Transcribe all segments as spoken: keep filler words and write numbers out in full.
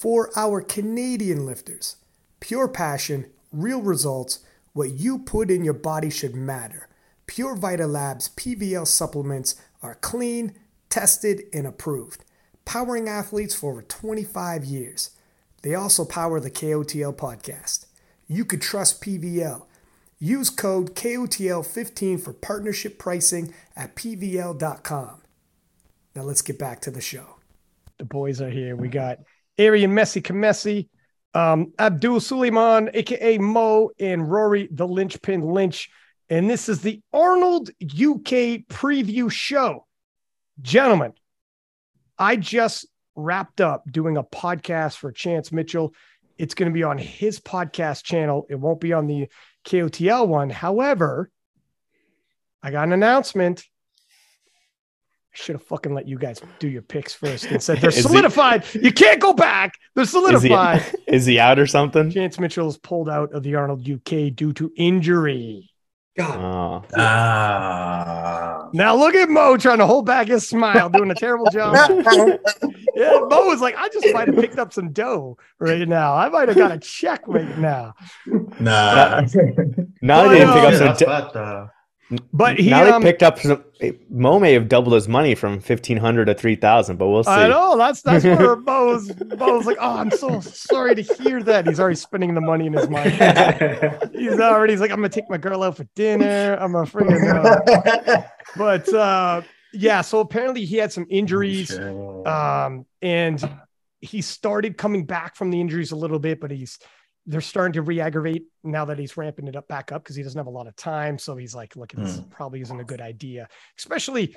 for our Canadian lifters. Pure passion, real results, what you put in your body should matter. Pure Vita Labs P V L supplements are clean, tested, and approved. Powering athletes for over twenty-five years. They also power the K O T L podcast. You could trust P V L. Use code K O T L fifteen for partnership pricing at P V L dot com. Now let's get back to the show. The boys are here. We got Arian Messi Kimesi, um, Abdul Suleiman, a k a. Mo, and Rory the Lynchpin Lynch. And this is the Arnold U K preview show. Gentlemen, I just wrapped up doing a podcast for Chance Mitchell. It's going to be on his podcast channel. It won't be on the K O T L one. However, I got an announcement. I should have fucking let you guys do your picks first and said they're solidified. He, you can't go back. They're solidified. Is he, is he out or something? Chance Mitchell's pulled out of the Arnold U K due to injury. God. Oh. Oh. Now look at Mo trying to hold back his smile, doing a terrible job. Yeah, Mo was like, I just might have picked up some dough right now. I might have got a check right now. Nah. Now they didn't pick up some dough. But he now they um, picked up some. Mo may have doubled his money from fifteen hundred to three thousand, but we'll see. I know that's that's where Mo's Mo's like, oh, I'm so sorry to hear that. He's already spending the money in his mind. He's already he's like, I'm gonna take my girl out for dinner. I'm a friggin' uh. But uh, yeah, so apparently he had some injuries, um, and he started coming back from the injuries a little bit, but he's. They're starting to re-aggravate now that he's ramping it up back up because he doesn't have a lot of time. So he's like, look, this mm. probably isn't a good idea, especially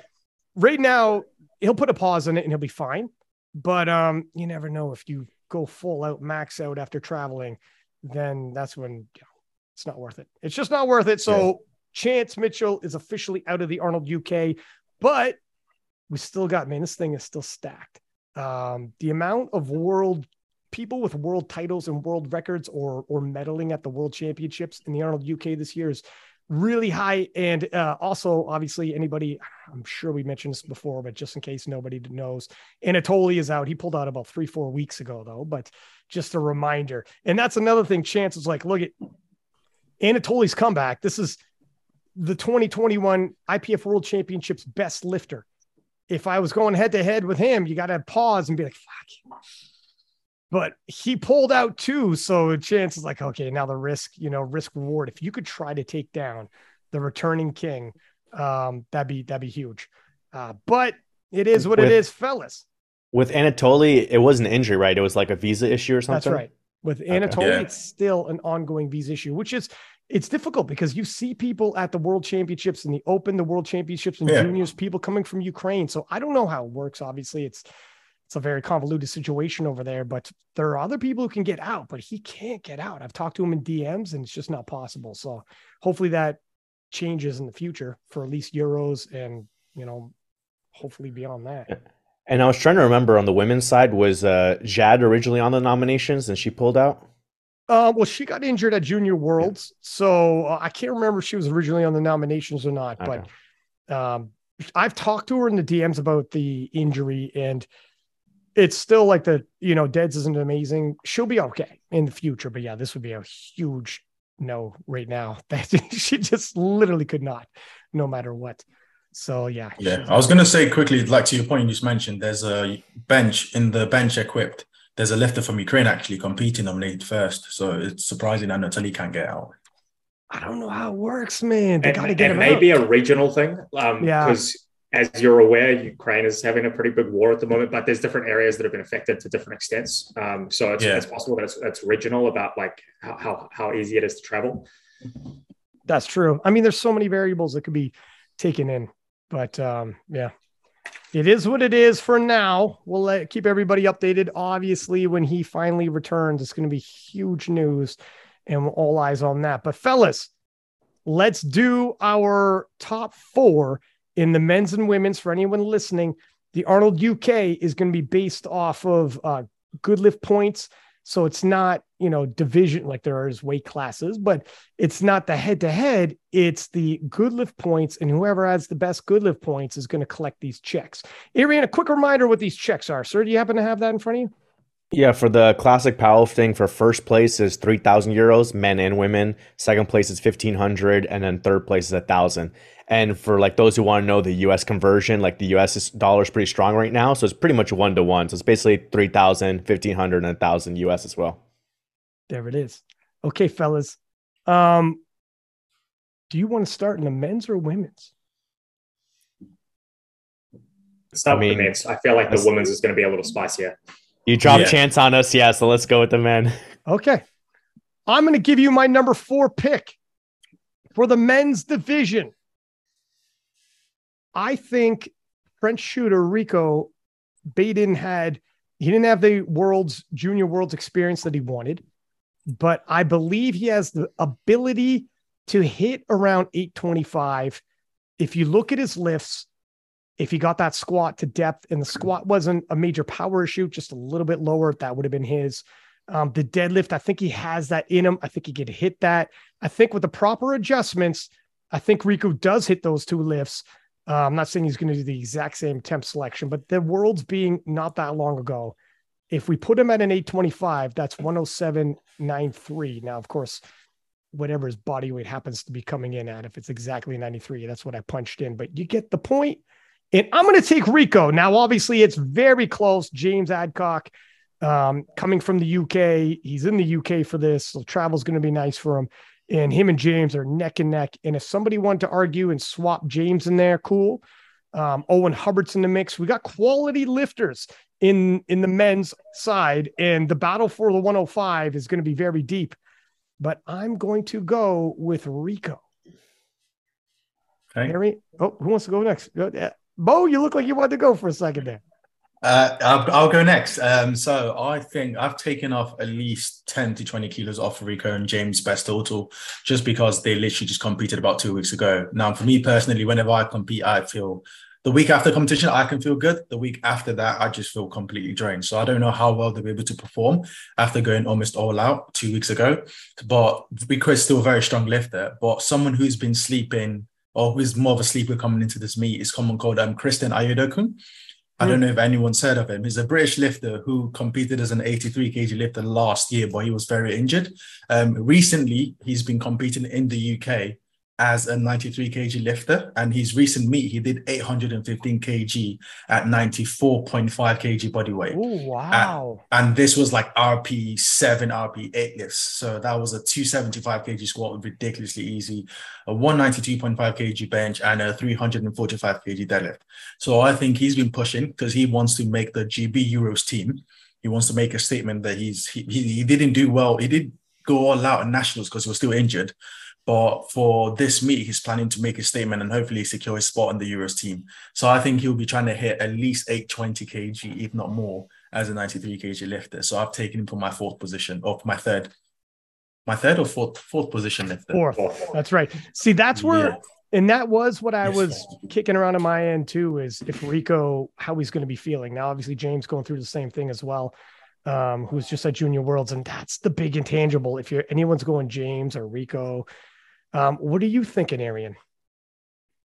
right now. He'll put a pause on it and he'll be fine. But um, you never know if you go full out, max out after traveling, then that's when you know, it's not worth it. It's just not worth it. So yeah. Chance Mitchell is officially out of the Arnold U K, but we still got, man, this thing is still stacked. Um, the amount of world people with world titles and world records or or medaling at the world championships in the Arnold U K this year is really high. And uh, also, obviously, anybody, I'm sure we mentioned this before, but just in case nobody knows, Anatoly is out. He pulled out about three, four weeks ago, though, but just a reminder. And that's another thing. Chance is like, look at Anatoly's comeback. This is the twenty twenty-one I P F World Championships best lifter. If I was going head to head with him, you got to pause and be like, fuck. But he pulled out too, so Chance is like, okay, now the risk, you know, risk reward. If you could try to take down the returning king, um, that'd be that'd be huge. Uh, but it is what with, it is, fellas. With Anatoly, it was an injury, right? It was like a visa issue or something. That's right. With Anatoly, okay. It's still an ongoing visa issue, which is it's difficult because you see people at the World Championships and the Open, the World Championships and yeah. juniors, people coming from Ukraine. So I don't know how it works. Obviously, it's. It's a very convoluted situation over there, but there are other people who can get out, but he can't get out. I've talked to him in D Ms and it's just not possible. So hopefully that changes in the future for at least Euros and, you know, hopefully beyond that. And I was trying to remember on the women's side, was uh, Jade originally on the nominations and she pulled out? Uh, well, she got injured at Junior Worlds. Yeah. So uh, I can't remember if she was originally on the nominations or not, okay. but um, I've talked to her in the D Ms about the injury and it's still like the, you know, Deads isn't amazing. She'll be okay in the future. But yeah, this would be a huge no right now. She just literally could not, no matter what. So yeah. Yeah. I was going to say quickly, like to your point, you just mentioned there's a bench in the bench equipped. There's a lifter from Ukraine actually competing nominated first. So it's surprising that Anatoly can't get out. I don't know how it works, man. They got to get it. And maybe a regional thing. Um, yeah. Because as you're aware, Ukraine is having a pretty big war at the moment, but there's different areas that have been affected to different extents. Um, so it's, yeah. it's possible that it's, it's regional about like how, how how easy it is to travel. That's true. I mean, there's so many variables that could be taken in, but um, yeah, it is what it is for now. We'll let, keep everybody updated. Obviously, when he finally returns, it's going to be huge news and all eyes on that. But fellas, let's do our top four in the men's and women's. For anyone listening, the Arnold U K is going to be based off of uh, Good Lift Points. So it's not, you know, division, like there are weight classes, but it's not the head-to-head. It's the Good Lift Points, and whoever has the best Good Lift Points is going to collect these checks. Arian, a quick reminder what these checks are. Sir, do you happen to have that in front of you? Yeah, for the classic powerlifting, for first place is three thousand euros, men and women. Second place is fifteen hundred, and then third place is one thousand. And for like those who want to know the U S conversion, like the U S dollar is pretty strong right now, so it's pretty much one to one. So it's basically three thousand, fifteen hundred, and one thousand U S as well. There it is. Okay, fellas. Um, do you want to start in the men's or women's? Start I mean, with the men's. I feel like the women's is going to be a little spicier. You dropped yeah. Chance on us, yeah, so let's go with the men. Okay. I'm going to give you my number four pick for the men's division. I think French shooter Rico Baden had, he didn't have the world's junior world's experience that he wanted, but I believe he has the ability to hit around eight twenty-five. If you look at his lifts, if he got that squat to depth, and the squat wasn't a major power issue, just a little bit lower, that would have been his. Um, the deadlift, I think he has that in him. I think he could hit that. I think with the proper adjustments, I think Rico does hit those two lifts. Uh, I'm not saying he's going to do the exact same temp selection, but the world's being not that long ago. If we put him at an eight twenty-five, that's one oh seven point nine three. Now, of course, whatever his body weight happens to be coming in at, if it's exactly ninety-three, that's what I punched in, but you get the point. And I'm going to take Rico. Now, obviously, it's very close. James Adcock, um, coming from the U K. He's in the U K for this, so travel's going to be nice for him. And him and James are neck and neck. And if somebody wanted to argue and swap James in there, cool. Um, Owen Hubbard's in the mix. We got quality lifters in, in the men's side. And the battle for the one oh five is going to be very deep. But I'm going to go with Rico. Okay. Harry, oh, who wants to go next? Yeah. Bo, you look like you wanted to go for a second there. Uh, I'll, I'll go next. Um, so I think I've taken off at least ten to twenty kilos off Rico and James' best total, just because they literally just competed about two weeks ago. Now, for me personally, whenever I compete, I feel the week after competition, I can feel good. The week after that, I just feel completely drained. So I don't know how well they'll be able to perform after going almost all out two weeks ago. But Rico is still a very strong lifter, but someone who's been sleeping, or who's more of a sleeper coming into this meet, is someone called um, Kristian Ayodokun. I mm. don't know if anyone's heard of him. He's a British lifter who competed as an eighty-three kilogram lifter last year, but he was very injured. Um, recently, he's been competing in the U K as a ninety-three kilogram lifter. And his recent meet, he did eight fifteen kilograms at ninety-four point five kilogram body weight. Oh, wow. And, and this was like R P seven, R P eight lifts. So that was a two seventy-five kilogram squat, ridiculously easy, a one ninety-two point five kilogram bench, and a three forty-five kilogram deadlift. So I think he's been pushing because he wants to make the G B Euros team. He wants to make a statement that he's he, he, he didn't do well. He did go all out in nationals because he was still injured. But for this meet, he's planning to make a statement and hopefully secure his spot in the Euros team. So I think he'll be trying to hit at least eight twenty kilograms, if not more, as a ninety-three kilogram lifter. So I've taken him for my fourth position, or my third. My third or fourth fourth position lifter? Fourth. fourth. That's right. See, that's where, yeah. and that was what I yes. was kicking around on my end too, is if Rico, how he's going to be feeling. Now, obviously, James going through the same thing as well. Um, who's just at Junior Worlds, and that's the big intangible. If you're anyone's going James or Rico, um, what are you thinking, Arian?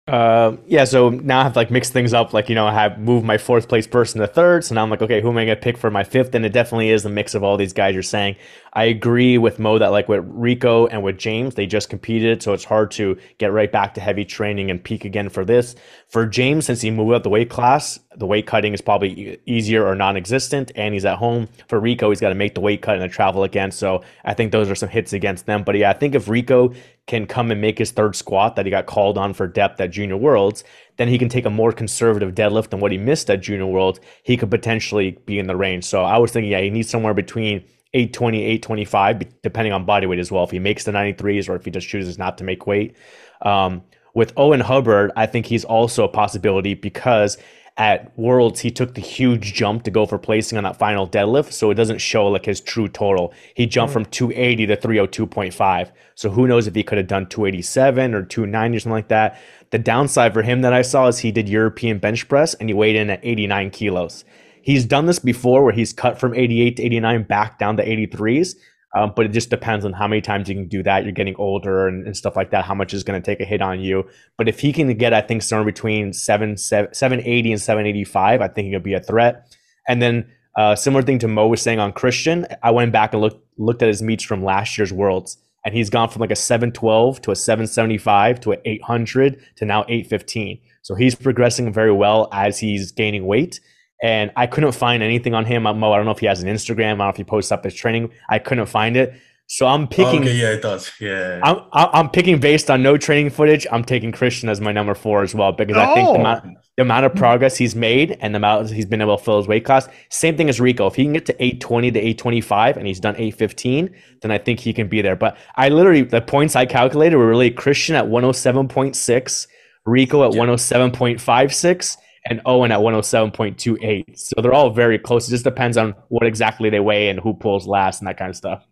Uh, yeah, so now I have to like mix things up. Like, you know, I have moved my fourth place person to third, so now I'm like, okay, who am I going to pick for my fifth? And it definitely is the mix of all these guys you're saying. I agree with Mo that like with Rico and with James, they just competed, so it's hard to get right back to heavy training and peak again for this. For James, since he moved up the weight class, the weight cutting is probably easier or non-existent, and he's at home. For Rico, he's got to make the weight cut and the travel again, so I think those are some hits against them. But yeah, I think if Rico can come and make his third squat that he got called on for depth at Junior Worlds, then he can take a more conservative deadlift than what he missed at Junior Worlds. He could potentially be in the range. So I was thinking, yeah, he needs somewhere between eight twenty, eight twenty-five, depending on body weight as well, if he makes the ninety-threes or if he just chooses not to make weight. Um, with Owen Hubbard, I think he's also a possibility because at Worlds, he took the huge jump to go for placing on that final deadlift, so it doesn't show like his true total. He jumped mm-hmm. from two eighty to three oh two point five. So who knows if he could have done two eighty-seven or two ninety or something like that. The downside for him that I saw is he did European bench press and he weighed in at eighty-nine kilos. He's done this before where he's cut from eighty-eight to eighty-nine back down to eighty-threes. Um, but it just depends on how many times you can do that. You're getting older and, and stuff like that, how much is going to take a hit on you. But if he can get, I think, somewhere between seven, seven, seven eighty and seven eighty-five, I think he could be a threat. And then Uh, similar thing to Mo was saying on Kristian. I went back and looked looked at his meets from last year's Worlds, and he's gone from like a seven twelve to a seven seventy-five to an eight hundred to now eight fifteen. So he's progressing very well as he's gaining weight. And I couldn't find anything on him. Mo, I don't know if he has an Instagram. I don't know if he posts up his training. I couldn't find it. So I'm picking. Okay, yeah, it does. Yeah. I'm I'm picking based on no training footage. I'm taking Kristian as my number four as well, because oh. I think the amount, the amount of progress he's made and the amount he's been able to fill his weight class. Same thing as Rico. If he can get to eight twenty to eight twenty-five and he's done eight fifteen, then I think he can be there. But I literally, the points I calculated were really Kristian at one oh seven point six, Rico at yeah. one oh seven point five six, and Owen at one oh seven point two eight. So they're all very close. It just depends on what exactly they weigh and who pulls last and that kind of stuff.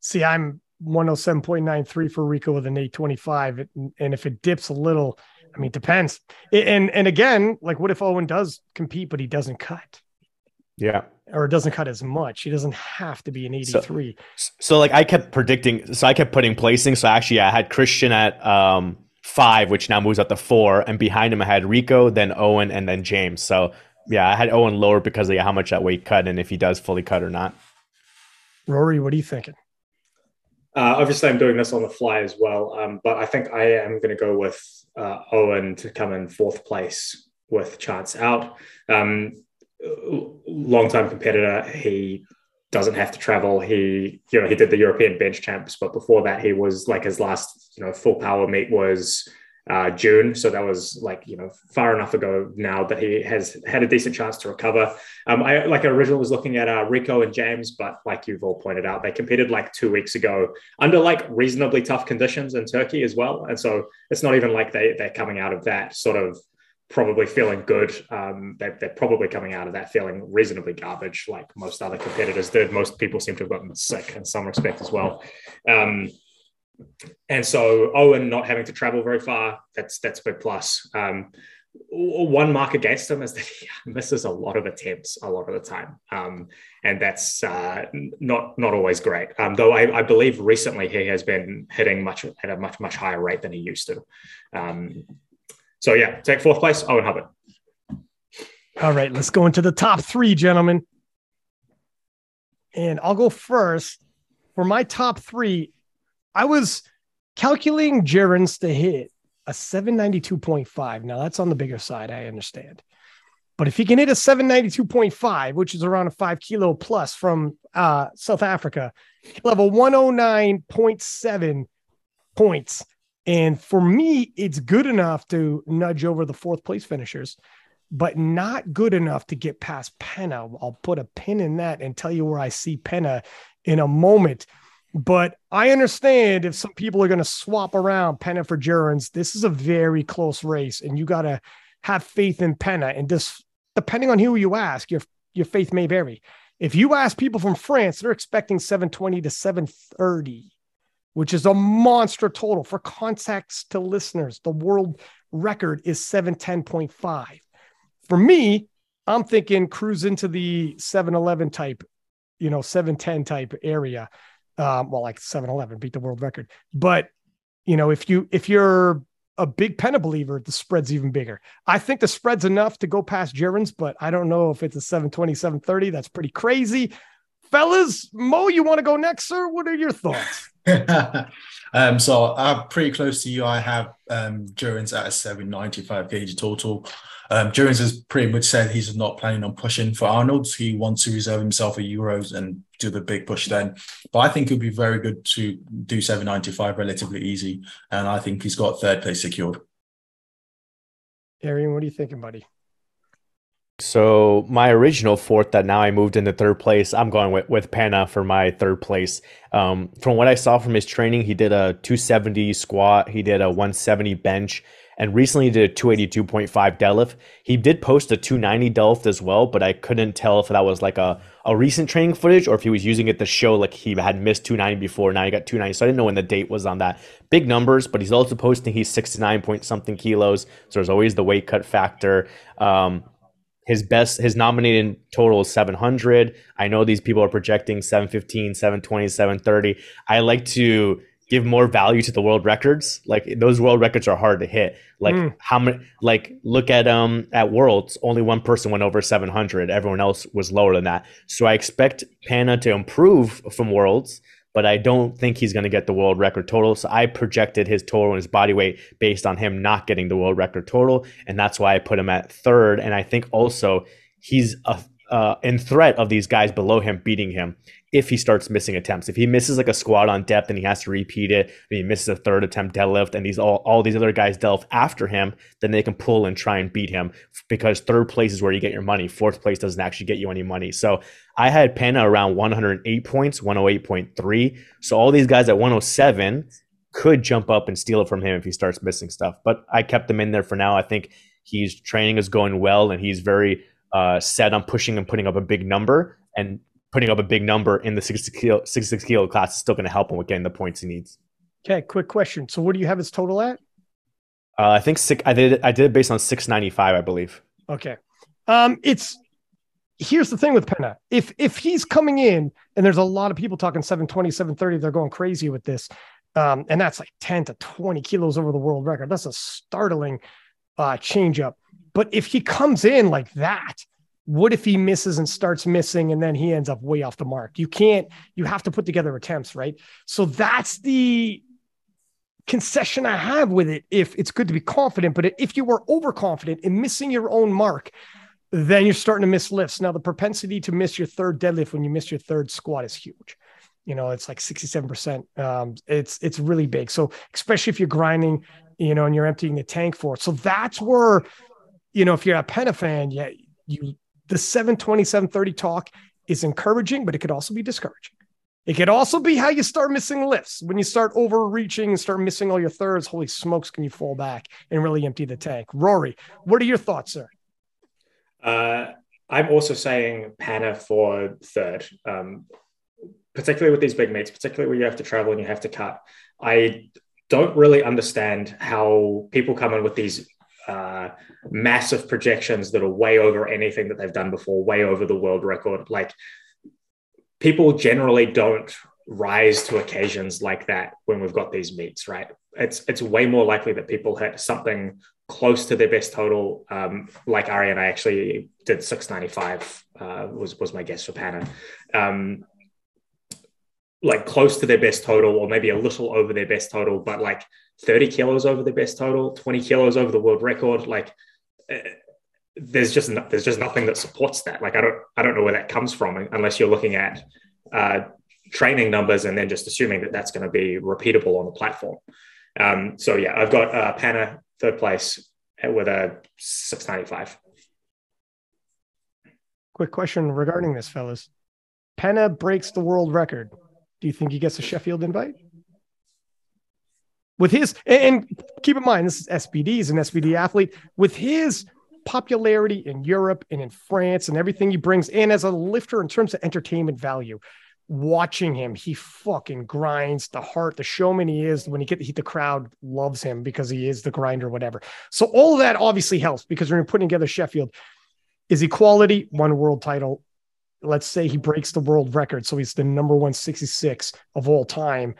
See, I'm one oh seven point nine three for Rico with an eight twenty-five. And if it dips a little, I mean, it depends. And and again, like, what if Owen does compete, but he doesn't cut? Yeah. Or doesn't cut as much. He doesn't have to be an eighty-three. So, so like, I kept predicting. So I kept putting placing. So actually, I had Kristian at um, five, which now moves up to four. And behind him, I had Rico, then Owen, and then James. So, yeah, I had Owen lower because of how much that weight cut and if he does fully cut or not. Rory, what are you thinking? Uh, obviously, I'm doing this on the fly as well, um, but I think I am going to go with uh, Owen to come in fourth place with Chance out. Um, long-time competitor. He doesn't have to travel. He, you know, he did the European bench champs, but before that, he was like his last, you know, full power meet was uh, June. So that was like, you know, far enough ago now that he has had a decent chance to recover. Um, I like I originally was looking at uh, Rico and James, but like you've all pointed out, they competed like two weeks ago under like reasonably tough conditions in Turkey as well. And so it's not even like they, they're coming out of that sort of probably feeling good. Um, they, they're probably coming out of that feeling reasonably garbage, like most other competitors did. Most people seem to have gotten sick in some respect as well. Um, and so Owen not having to travel very far, that's that's a big plus. Um, one mark against him is that he misses a lot of attempts a lot of the time. Um, and that's uh, not not always great. Um, though I, I believe recently he has been hitting much at a much, much higher rate than he used to. Um, so yeah, take fourth place, Owen Hubbard. All right, let's go into the top three, gentlemen. And I'll go first. For my top three, I was calculating Jurins to hit a seven ninety-two point five. Now, that's on the bigger side, I understand. But if he can hit a seven ninety-two point five, which is around a five kilo plus from uh, South Africa, level one oh nine point seven points. And for me, it's good enough to nudge over the fourth place finishers, but not good enough to get past Panna. I'll put a pin in that and tell you where I see Panna in a moment. But I understand if some people are going to swap around Panna for Jurins. This is a very close race, and you got to have faith in Panna. And just depending on who you ask, your your faith may vary. If you ask people from France, they're expecting seven twenty to seven thirty, which is a monster total. For context to listeners, the world record is seven ten point five. For me, I'm thinking cruise into the seven eleven type, you know, seven ten type area. Um, well, like seven eleven beat the world record. But, you know, if you if you're a big Panna believer, the spread's even bigger. I think the spread's enough to go past Jurins, but I don't know if it's a seven twenty, seven thirty. That's pretty crazy. Fellas, Mo, you want to go next, sir? What are your thoughts? um, so I'm pretty close to you. I have um, Jurins at a seven ninety-five gauge total. Um, Jurins has pretty much said he's not planning on pushing for Arnold. He wants to reserve himself a Euros and do the big push then. But I think it would be very good to do seven ninety-five relatively easy. And I think he's got third place secured. Arian, what are you thinking, buddy? So my original fourth that now I moved into third place, I'm going with, with Panna for my third place. Um, from what I saw from his training, he did a two seventy squat. He did a one seventy bench. And recently he did a two eighty-two point five deadlift. He did post a two ninety deadlift as well, but I couldn't tell if that was like a, a recent training footage or if he was using it to show like he had missed two ninety before, now he got two ninety. So I didn't know when the date was on that. Big numbers, but he's also posting he's sixty-nine point something kilos. So there's always the weight cut factor. Um, his best, his nominated total is seven hundred. I know these people are projecting seven fifteen, seven twenty, seven thirty. I like to give more value to the world records. Like those world records are hard to hit. Like mm. how many, like look at, um, at Worlds, only one person went over seven hundred. Everyone else was lower than that. So I expect Panna to improve from Worlds, but I don't think he's going to get the world record total. So I projected his total and his body weight based on him not getting the world record total. And that's why I put him at third. And I think also he's a, uh, in threat of these guys below him beating him. If he starts missing attempts, if he misses like a squat on depth and he has to repeat it, and he misses a third attempt deadlift, and these all, all these other guys delve after him, then they can pull and try and beat him, because third place is where you get your money. Fourth place doesn't actually get you any money. So I had Panna around one hundred eight points, one oh eight point three. So all these guys at one oh seven could jump up and steal it from him if he starts missing stuff. But I kept him in there for now. I think his training is going well, and he's very uh, set on pushing and putting up a big number. And putting up a big number in the sixty-six kilo class is still going to help him with getting the points he needs. Okay. Quick question. So what do you have his total at? Uh, I think six, I did I did it based on six ninety-five, I believe. Okay. Um, it's, here's the thing with Panna. If, if he's coming in, and there's a lot of people talking seven twenty, seven thirty, they're going crazy with this. Um, and that's like ten to twenty kilos over the world record. That's a startling uh, change up. But if he comes in like that, what if he misses and starts missing and then he ends up way off the mark? You can't, you have to put together attempts, right? So that's the concession I have with it. If it's good to be confident, but if you were overconfident and missing your own mark, then you're starting to miss lifts. Now the propensity to miss your third deadlift when you miss your third squat is huge. You know, it's like sixty-seven percent. Um, it's, it's really big. So especially if you're grinding, you know, and you're emptying the tank for it. So that's where, you know, if you're a Panna fan, yeah, you, the seven twenty, seven thirty talk is encouraging, but it could also be discouraging. It could also be how you start missing lifts. When you start overreaching and start missing all your thirds, holy smokes, can you fall back and really empty the tank? Rory, what are your thoughts, sir? Uh, I'm also saying Panna for third, um, particularly with these big meets, particularly where you have to travel and you have to cut. I don't really understand how people come in with these Uh, massive projections that are way over anything that they've done before, way over the world record. Like, people generally don't rise to occasions like that when we've got these meets, right? It's it's way more likely that people hit something close to their best total. Um, like Arian, I actually did six ninety-five uh, was was my guess for Panna. Um, like close to their best total, or maybe a little over their best total, but like thirty kilos over the best total, twenty kilos over the world record. Like uh, there's just, no, there's just nothing that supports that. Like, I don't, I don't know where that comes from, unless you're looking at uh, training numbers and then just assuming that that's going to be repeatable on the platform. Um, so yeah, I've got uh, Panna third place with a six ninety-five. Quick question regarding this, fellas. Panna breaks the world record. Do you think he gets a Sheffield invite? With his, and keep in mind, this is S B D, he's an S B D athlete. With his popularity in Europe and in France and everything he brings in as a lifter in terms of entertainment value, watching him, he fucking grinds, the heart, the showman he is. When he gets, he, the crowd loves him because he is the grinder, whatever. So all of that obviously helps, because when you're putting together Sheffield, is equality, one world title. Let's say he breaks the world record. So he's the number one sixty-six of all time.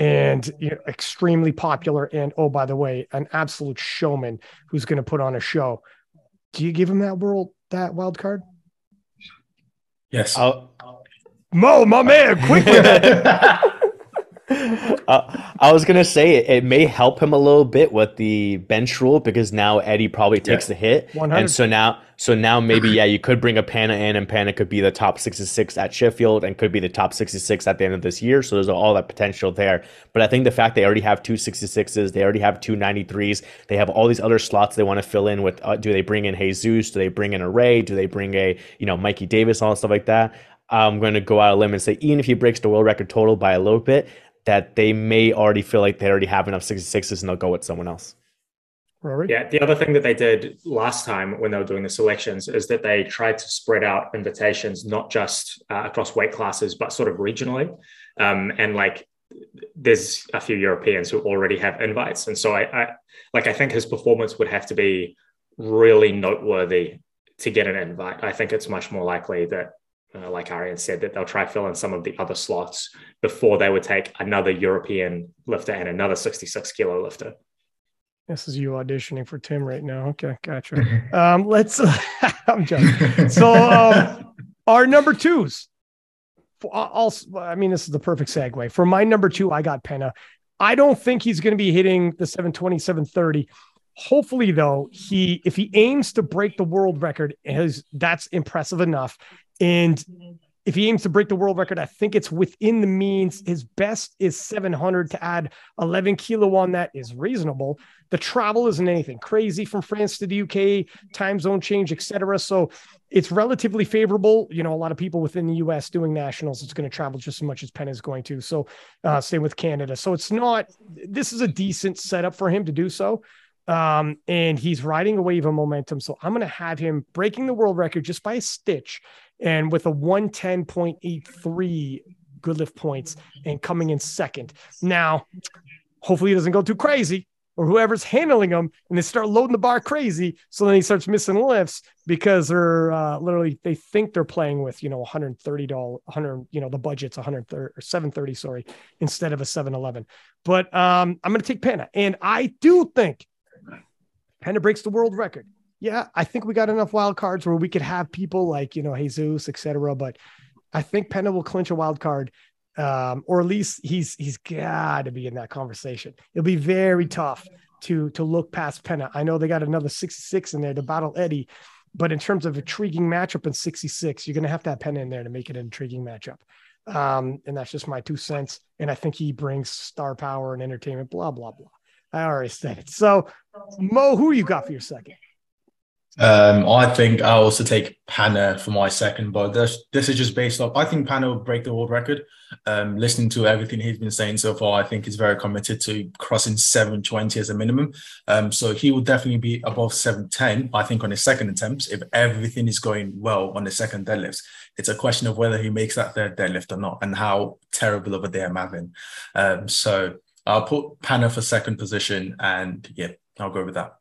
And you know, extremely popular. And oh, by the way, an absolute showman who's going to put on a show. Do you give him that world, that wild card? Yes. I'll, Mo, my man, quickly. uh, I was going to say it, it may help him a little bit with the bench rule, because now Eddie probably takes yeah. the hit. one hundred percent. And so now, so now maybe, yeah, you could bring a Panna in, and Panna could be the top sixty-six at Sheffield and could be the top sixty-six at the end of this year. So there's all that potential there. But I think the fact they already have two sixty-sixes, they already have two ninety-threes, they have all these other slots they want to fill in with. Uh, do they bring in Jesus? Do they bring in a Ray? Do they bring a, you know, Mikey Davis, all stuff like that? I'm going to go out on a limb and say, even if he breaks the world record total by a little bit, that they may already feel like they already have enough sixty-sixes and they'll go with someone else. Rory? Yeah, the other thing that they did last time when they were doing the selections is that they tried to spread out invitations, not just uh, across weight classes, but sort of regionally. Um, and like, there's a few Europeans who already have invites. And so I, I, like, I think his performance would have to be really noteworthy to get an invite. I think it's much more likely that uh, like Arian said, that they'll try fill in some of the other slots before they would take another European lifter and another sixty-six kilo lifter. This is you auditioning for Tim right now. Okay, gotcha. Um, let's, I'm joking. So um, our number twos. Also, I mean, this is the perfect segue. For my number two, I got Panna. I don't think he's going to be hitting the seven twenty, seven thirty. Hopefully, though, he if he aims to break the world record, his, that's impressive enough. And if he aims to break the world record, I think it's within the means. His best is seven hundred. To add eleven kilo on that is reasonable. The travel isn't anything crazy from France to the U K, time zone change, et cetera. So it's relatively favorable. You know, a lot of people within the U S doing nationals, it's going to travel just as much as Penn is going to. So uh, same with Canada. So it's not, this is a decent setup for him to do so. Um, and he's riding a wave of momentum. So I'm going to have him breaking the world record just by a stitch and with a one ten point eight three good lift points and coming in second. Now, hopefully he doesn't go too crazy, or whoever's handling them, and they start loading the bar crazy. So then he starts missing lifts because they're uh, literally, they think they're playing with, you know, one hundred thirty dollars, one hundred, you know, the budget's one hundred thirty or seven thirty, sorry, instead of a seven eleven. But um, I'm going to take Panna. And I do think Panna breaks the world record. Yeah. I think we got enough wild cards where we could have people like, you know, Jesus, et cetera. But I think Panna will clinch a wild card. Um, or at least he's he's got to be in that conversation. It'll be very tough to to look past Panna. I know they got another sixty-six in there to battle Eddie, but in terms of intriguing matchup in sixty-six, you're going to have to have Panna in there to make it an intriguing matchup. Um, and that's just my two cents. And I think he brings star power and entertainment, blah, blah, blah. I already said it. So, Mo, who you got for your second? Um, I think I'll also take Panna for my second, but this, this is just based off. I think Panna will break the world record. Um, listening to everything he's been saying so far, I think he's very committed to crossing seven twenty as a minimum. Um, so he will definitely be above seven ten, I think, on his second attempts, if everything is going well on the second deadlifts. It's a question of whether he makes that third deadlift or not and how terrible of a day I'm having. Um, so I'll put Panna for second position, and yeah, I'll go with that.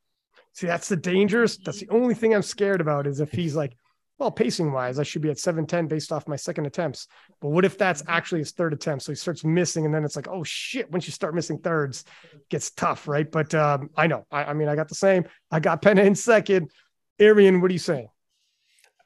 See, that's the dangers. That's the only thing I'm scared about is if he's like, well, pacing wise, I should be at seven ten based off my second attempts. But what if that's actually his third attempt? So he starts missing, and then it's like, oh shit, once you start missing thirds, it gets tough, right? But um, I know. I, I mean, I got the same. I got Panna in second. Arian, what are you saying?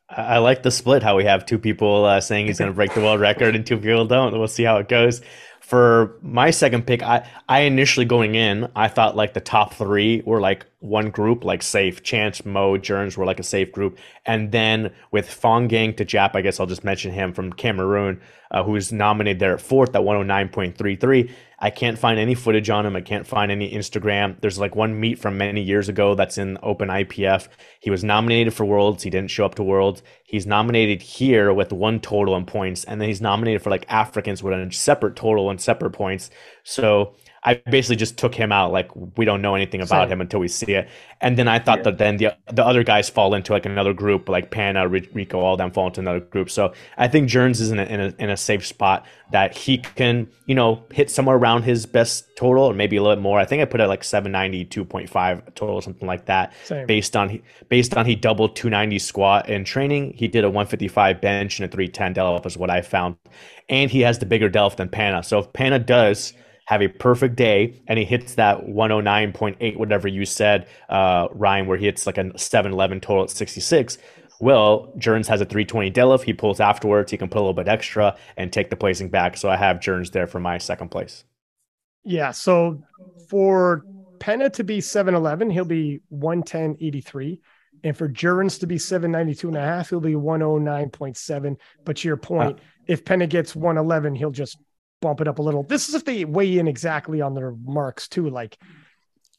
I like the split, how we have two people uh, saying he's going to break the world record and two people don't. We'll see how it goes. For my second pick, I, I initially going in, I thought like the top three were like one group, like safe. Chance, Mo, Jurins were like a safe group. And then with Fongang to Jap, I guess I'll just mention him from Cameroon, uh, who's nominated there at fourth at one oh nine point three three. I can't find any footage on him. I can't find any Instagram. There's like one meet from many years ago that's in open I P F. He was nominated for Worlds. He didn't show up to Worlds. He's nominated here with one total in points, and then he's nominated for like Africans with a separate total and separate points. So I basically just took him out. Like, we don't know anything about Same. him until we see it. And then I thought yeah. that then the the other guys fall into like another group, like Panna, Rico, all them fall into another group. So I think Jurins is in a, in a, in a safe spot that he can, you know, hit somewhere around his best total or maybe a little bit more. I think I put it like seven ninety, two point five total or something like that. Same. Based on, based on he doubled two ninety squat in training. He did a one fifty-five bench and a three ten deadlift is what I found. And he has the bigger deadlift than Panna. So if Panna does have a perfect day and he hits that one oh nine point eight, whatever you said, uh, Ryan, where he hits like a seven eleven total at sixty-six. Well, Jurins has a three twenty deadlift. He pulls afterwards. He can put a little bit extra and take the placing back. So I have Jurins there for my second place. Yeah. So for Panna to be seven eleven, he'll be one ten point eight three. And for Jurins to be seven ninety-two and a half, he'll be one oh nine point seven. But to your point, huh. if Panna gets one eleven, he'll just bump it up a little. This is if they weigh in exactly on their marks too. Like,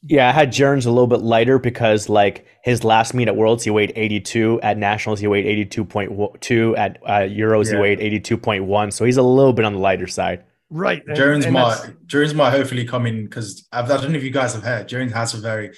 yeah, I had Jurins a little bit lighter because like his last meet at Worlds, he weighed eighty-two. At Nationals, he weighed eighty-two point two. At uh, Euros, yeah. he weighed eighty-two point one. So he's a little bit on the lighter side. Right. And, Jurins and might Jurins might hopefully come in because I don't know if you guys have heard, Jurins has a very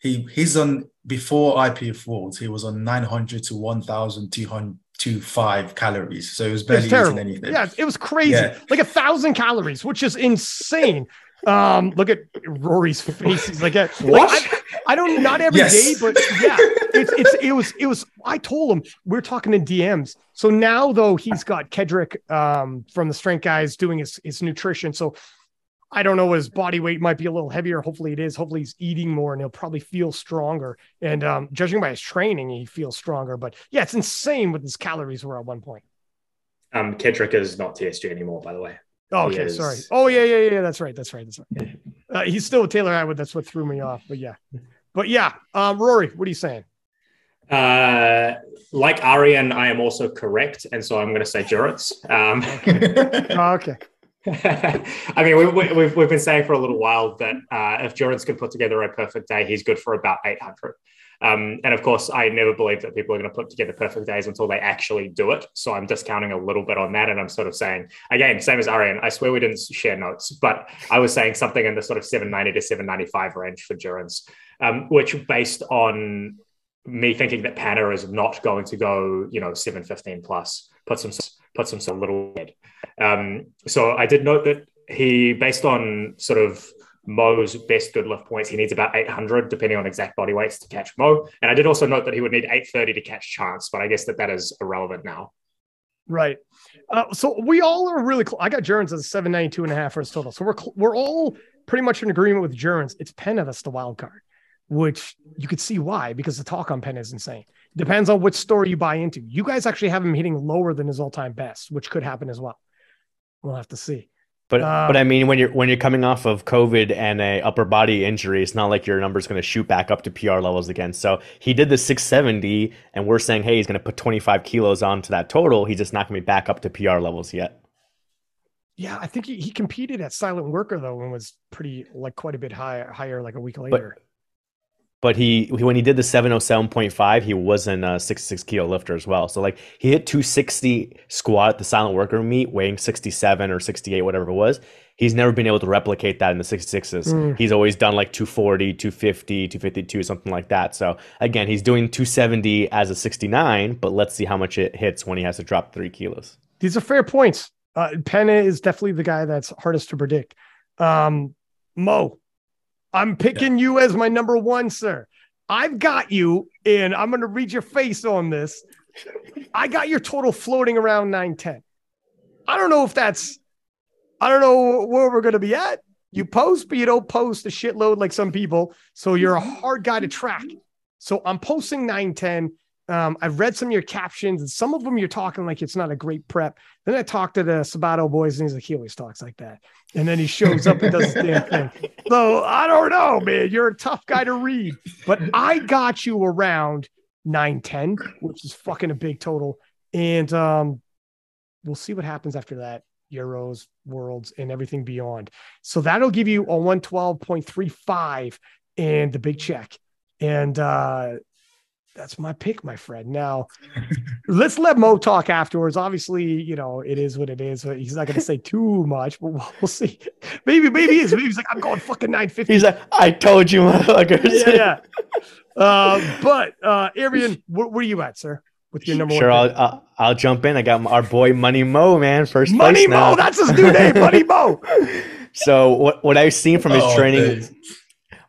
he he's on before I P F Worlds, he was on nine hundred to one thousand two hundred. To five calories, so it was barely eating anything. Yeah, it was crazy, yeah. like a thousand calories, which is insane. Um, look at Rory's face. He's like, what? Like, I, I don't, not every yes. day, but yeah, it's, it's, it was, it was, I told him we're talking in D Ms. So now though, he's got Kedrick, um, from the Strength Guys doing his, his nutrition. So I don't know, his body weight might be a little heavier. Hopefully it is. Hopefully he's eating more and he'll probably feel stronger. And, um, judging by his training, he feels stronger, but yeah, it's insane what his calories were at one point. Um, Kedrick is not T S G anymore, by the way. Oh, okay, is... sorry. Oh, yeah, yeah, yeah. That's right. That's right. That's right. Uh, he's still with Taylor Atwood. That's what threw me off. But yeah, but yeah. Um, Rory, what are you saying? Uh, like Arian, I am also correct, and so I'm going to say Jurins. Um, okay. Oh, okay. I mean, we, we, we've we've been saying for a little while that uh, if Jurins can put together a perfect day, he's good for about eight hundred. Um, and of course, I never believe that people are going to put together perfect days until they actually do it. So I'm discounting a little bit on that. And I'm sort of saying, again, same as Arian, I swear we didn't share notes, but I was saying something in the sort of seven ninety to seven ninety-five range for Jurins, um, which based on me thinking that Panna is not going to go, you know, seven fifteen plus, puts him, puts him a little bit. Um, so I did note that he, based on sort of Mo's best good lift points, he needs about eight hundred depending on exact body weights to catch Mo. And I did also note that he would need eight thirty to catch Chance, but I guess that that is irrelevant now. Right. Uh, so we all are really close. I got Jurins as a seven ninety-two and a half for his total. So we're cl- we're all pretty much in agreement with Jurins. It's Penn that's the wild card, which you could see why, because the talk on Penn is insane. Depends on which story you buy into. You guys actually have him hitting lower than his all-time best, which could happen as well. We'll have to see. But um, but I mean, when you're when you're coming off of COVID and a upper body injury, it's not like your number's going to shoot back up to P R levels again. So he did the six seventy, and we're saying, hey, he's going to put twenty-five kilos onto that total. He's just not going to be back up to P R levels yet. Yeah, I think he, he competed at Silent Worker though, and was pretty like quite a bit higher higher like a week later. But, But he, when he did the seven oh seven point five, he wasn't a sixty-six kilo lifter as well. So like he hit two sixty squat at the Silent Worker meet, weighing sixty-seven or sixty-eight, whatever it was. He's never been able to replicate that in the sixty-sixes. Mm. He's always done like two forty, two fifty, two fifty-two, something like that. So again, he's doing two seventy as a sixty-nine, but let's see how much it hits when he has to drop three kilos. These are fair points. Uh, Penna is definitely the guy that's hardest to predict. Um, Mo. I'm picking you as my number one, sir. I've got you, and I'm going to read your face on this. I got your total floating around nine ten. I don't know if that's, I don't know where we're going to be at. You post, but you don't post a shitload like some people. So you're a hard guy to track. So I'm posting nine ten. Um, I've read some of your captions, and some of them you're talking like it's not a great prep. Then I talked to the Sabato boys, and he's like, he always talks like that. And then he shows up and does his damn thing. So I don't know, man. You're a tough guy to read. But I got you around nine ten, which is fucking a big total. And um, we'll see what happens after that. Euros, Worlds, and everything beyond. So that'll give you a one twelve point three five and the big check. And uh that's my pick, my friend. Now, let's let Mo talk afterwards. Obviously, you know, it is what it is. He's not going to say too much, but we'll see. Maybe, maybe he is. Maybe he's like, I'm going fucking nine fifty. He's like, I told you, motherfuckers. Yeah, yeah. Uh, but, uh, Arian, wh- where are you at, sir? With your number sure, one. Sure, I'll, I'll, I'll jump in. I got our boy Money Mo, man. First Money place Mo, now. That's his new name, Money Mo. So what, what I've seen from his oh, training is...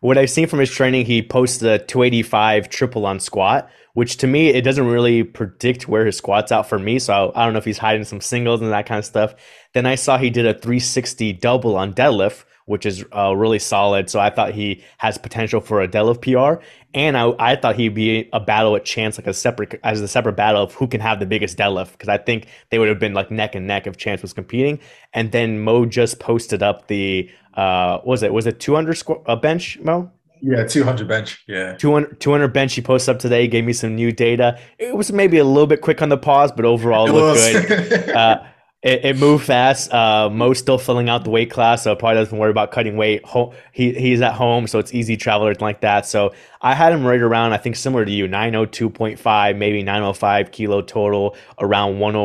What I've seen from his training, he posted a two eighty-five triple on squat, which to me, it doesn't really predict where his squat's out for me. So I don't know if he's hiding some singles and that kind of stuff. Then I saw he did a three sixty double on deadlift, which is uh, really solid. So I thought he has potential for a deadlift P R. And I, I thought he'd be a battle at Chance, like a separate, as a separate battle of who can have the biggest deadlift. Because I think they would have been like neck and neck if Chance was competing. And then Mo just posted up the... Uh, was it was it two hundred squ- uh, bench, Mo? Yeah, two hundred bench. Yeah, two hundred, two hundred bench. He posted up today. Gave me some new data. It was maybe a little bit quick on the pause, but overall it looked was. good. uh, it, it moved fast. Uh, Mo's still filling out the weight class, so probably doesn't worry about cutting weight. Home, he he's at home, so it's easy travel like that. So I had him right around, I think similar to you, nine oh two point five, maybe nine oh five kilo total, around one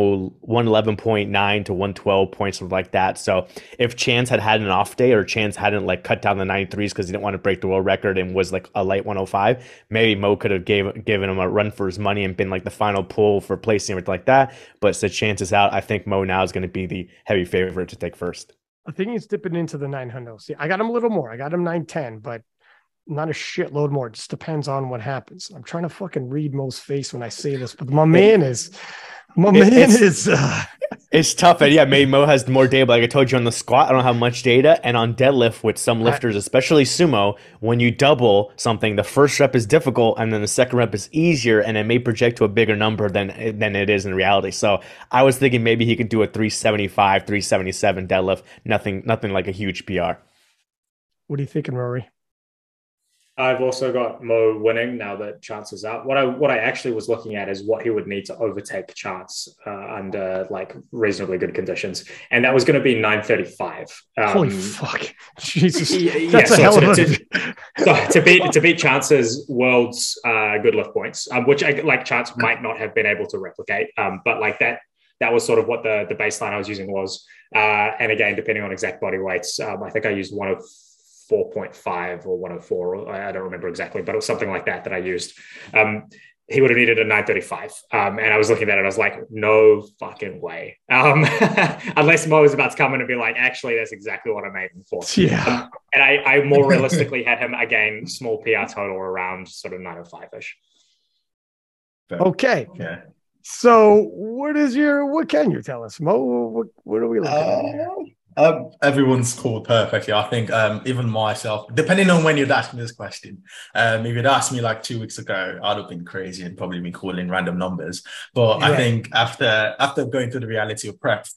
eleven point nine to one twelve points, something like that. So if Chance had had an off day, or Chance hadn't like cut down the ninety-threes because he didn't want to break the world record and was like a light one oh five, maybe Mo could have gave, given him a run for his money and been like the final pull for placing, everything like that. But since Chance is out, I think Mo now is going to be the heavy favorite to take first. I think he's dipping into the nine hundred. See, I got him a little more. I got him nine ten, but not a shitload more. It just depends on what happens. I'm trying to fucking read Mo's face when I say this, but my man is, my it, man it's, is. Uh... It's tough. And yeah, maybe Mo has more data, but like I told you on the squat, I don't have much data. And on deadlift with some lifters, especially sumo, when you double something, the first rep is difficult and then the second rep is easier and it may project to a bigger number than, than it is in reality. So I was thinking maybe he could do a three seventy-five, three seventy-seven deadlift. Nothing, nothing like a huge P R. What are you thinking, Rory? I've also got Mo winning now that Chance is out. What I what I actually was looking at is what he would need to overtake Chance uh, under like reasonably good conditions, and that was going to be nine thirty-five. Um, Holy fuck, Jesus! Yeah, that's yeah, a so hell of to, a to, so to beat to beat Chance's world's uh, good lift points, um, which I, like Chance might not have been able to replicate, um, but like that that was sort of what the the baseline I was using was. Uh, and again, depending on exact body weights, um, I think I used one of four point five or one oh four, I don't remember exactly, but it was something like that that I used. Um, he would have needed a nine thirty-five. Um, and I was looking at it, and I was like, no fucking way. Um, unless Mo was about to come in and be like, actually, that's exactly what I'm aiming for. Yeah. Um, and I, I more realistically had him, again, small P R total around sort of nine oh five-ish. Okay. Okay. So what is your, what can you tell us, Mo? What, what are we looking uh... at here? Um, everyone scored perfectly. I think um, even myself, depending on when you'd ask me this question, um, if you'd asked me like two weeks ago, I'd have been crazy and probably been calling random numbers. But yeah. I think after after going through the reality of prep,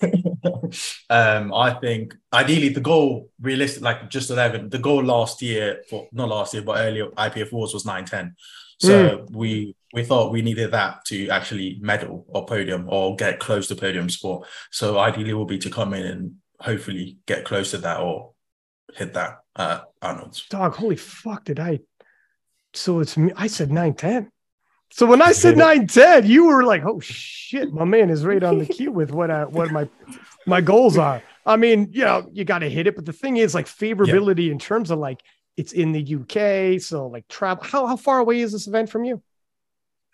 um, I think ideally the goal, realistic, like just eleven, the goal last year, well, not last year, but earlier I P F Wars was nine ten. So mm. we we thought we needed that to actually medal or podium or get close to podium sport. So ideally will be to come in and hopefully get close to that or hit that uh Arnold's. Dog, holy fuck, did I so it's me I said nine ten. So when I said nine ten, you were like, oh shit, my man is right on the cue with what I what my my goals are. I mean, you know, you gotta hit it, but the thing is like favorability yeah. in terms of like it's in the U K, so like travel. How how far away is this event from you?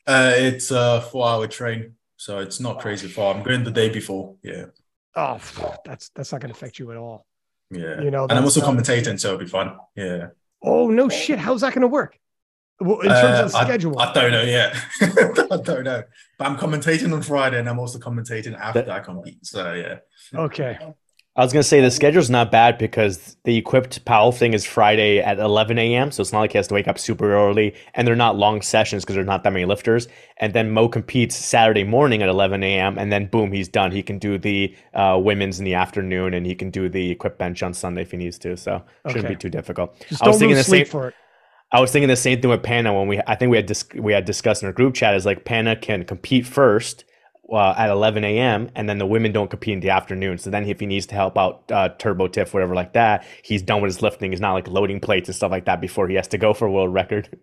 Uh it's a four hour train, so it's not crazy far. I'm going the day before. Yeah. Oh, that's that's not going to affect you at all. Yeah, you know, and I'm also uh, commentating, so it'll be fun. Yeah. Oh no, shit! How's that going to work? Well, in terms uh, of the I, schedule, I don't know yet. I don't know, but I'm commentating on Friday, and I'm also commentating after that, I compete. So yeah. Okay. I was going to say the schedule's not bad because the equipped Powell thing is Friday at eleven a.m. So it's not like he has to wake up super early, and they're not long sessions because there's not that many lifters. And then Mo competes Saturday morning at eleven a.m. and then boom, he's done. He can do the uh, women's in the afternoon, and he can do the equipped bench on Sunday if he needs to. So it shouldn't okay. be too difficult. Just I was don't thinking lose the sleep same- for it. I was thinking the same thing with Panna when we. I think we had dis- we had discussed in our group chat is like Panna can compete first. Uh, at eleven a.m. and then the women don't compete in the afternoon. So then if he needs to help out uh, Turbo Tiff, whatever like that, he's done with his lifting. He's not like loading plates and stuff like that before he has to go for a world record.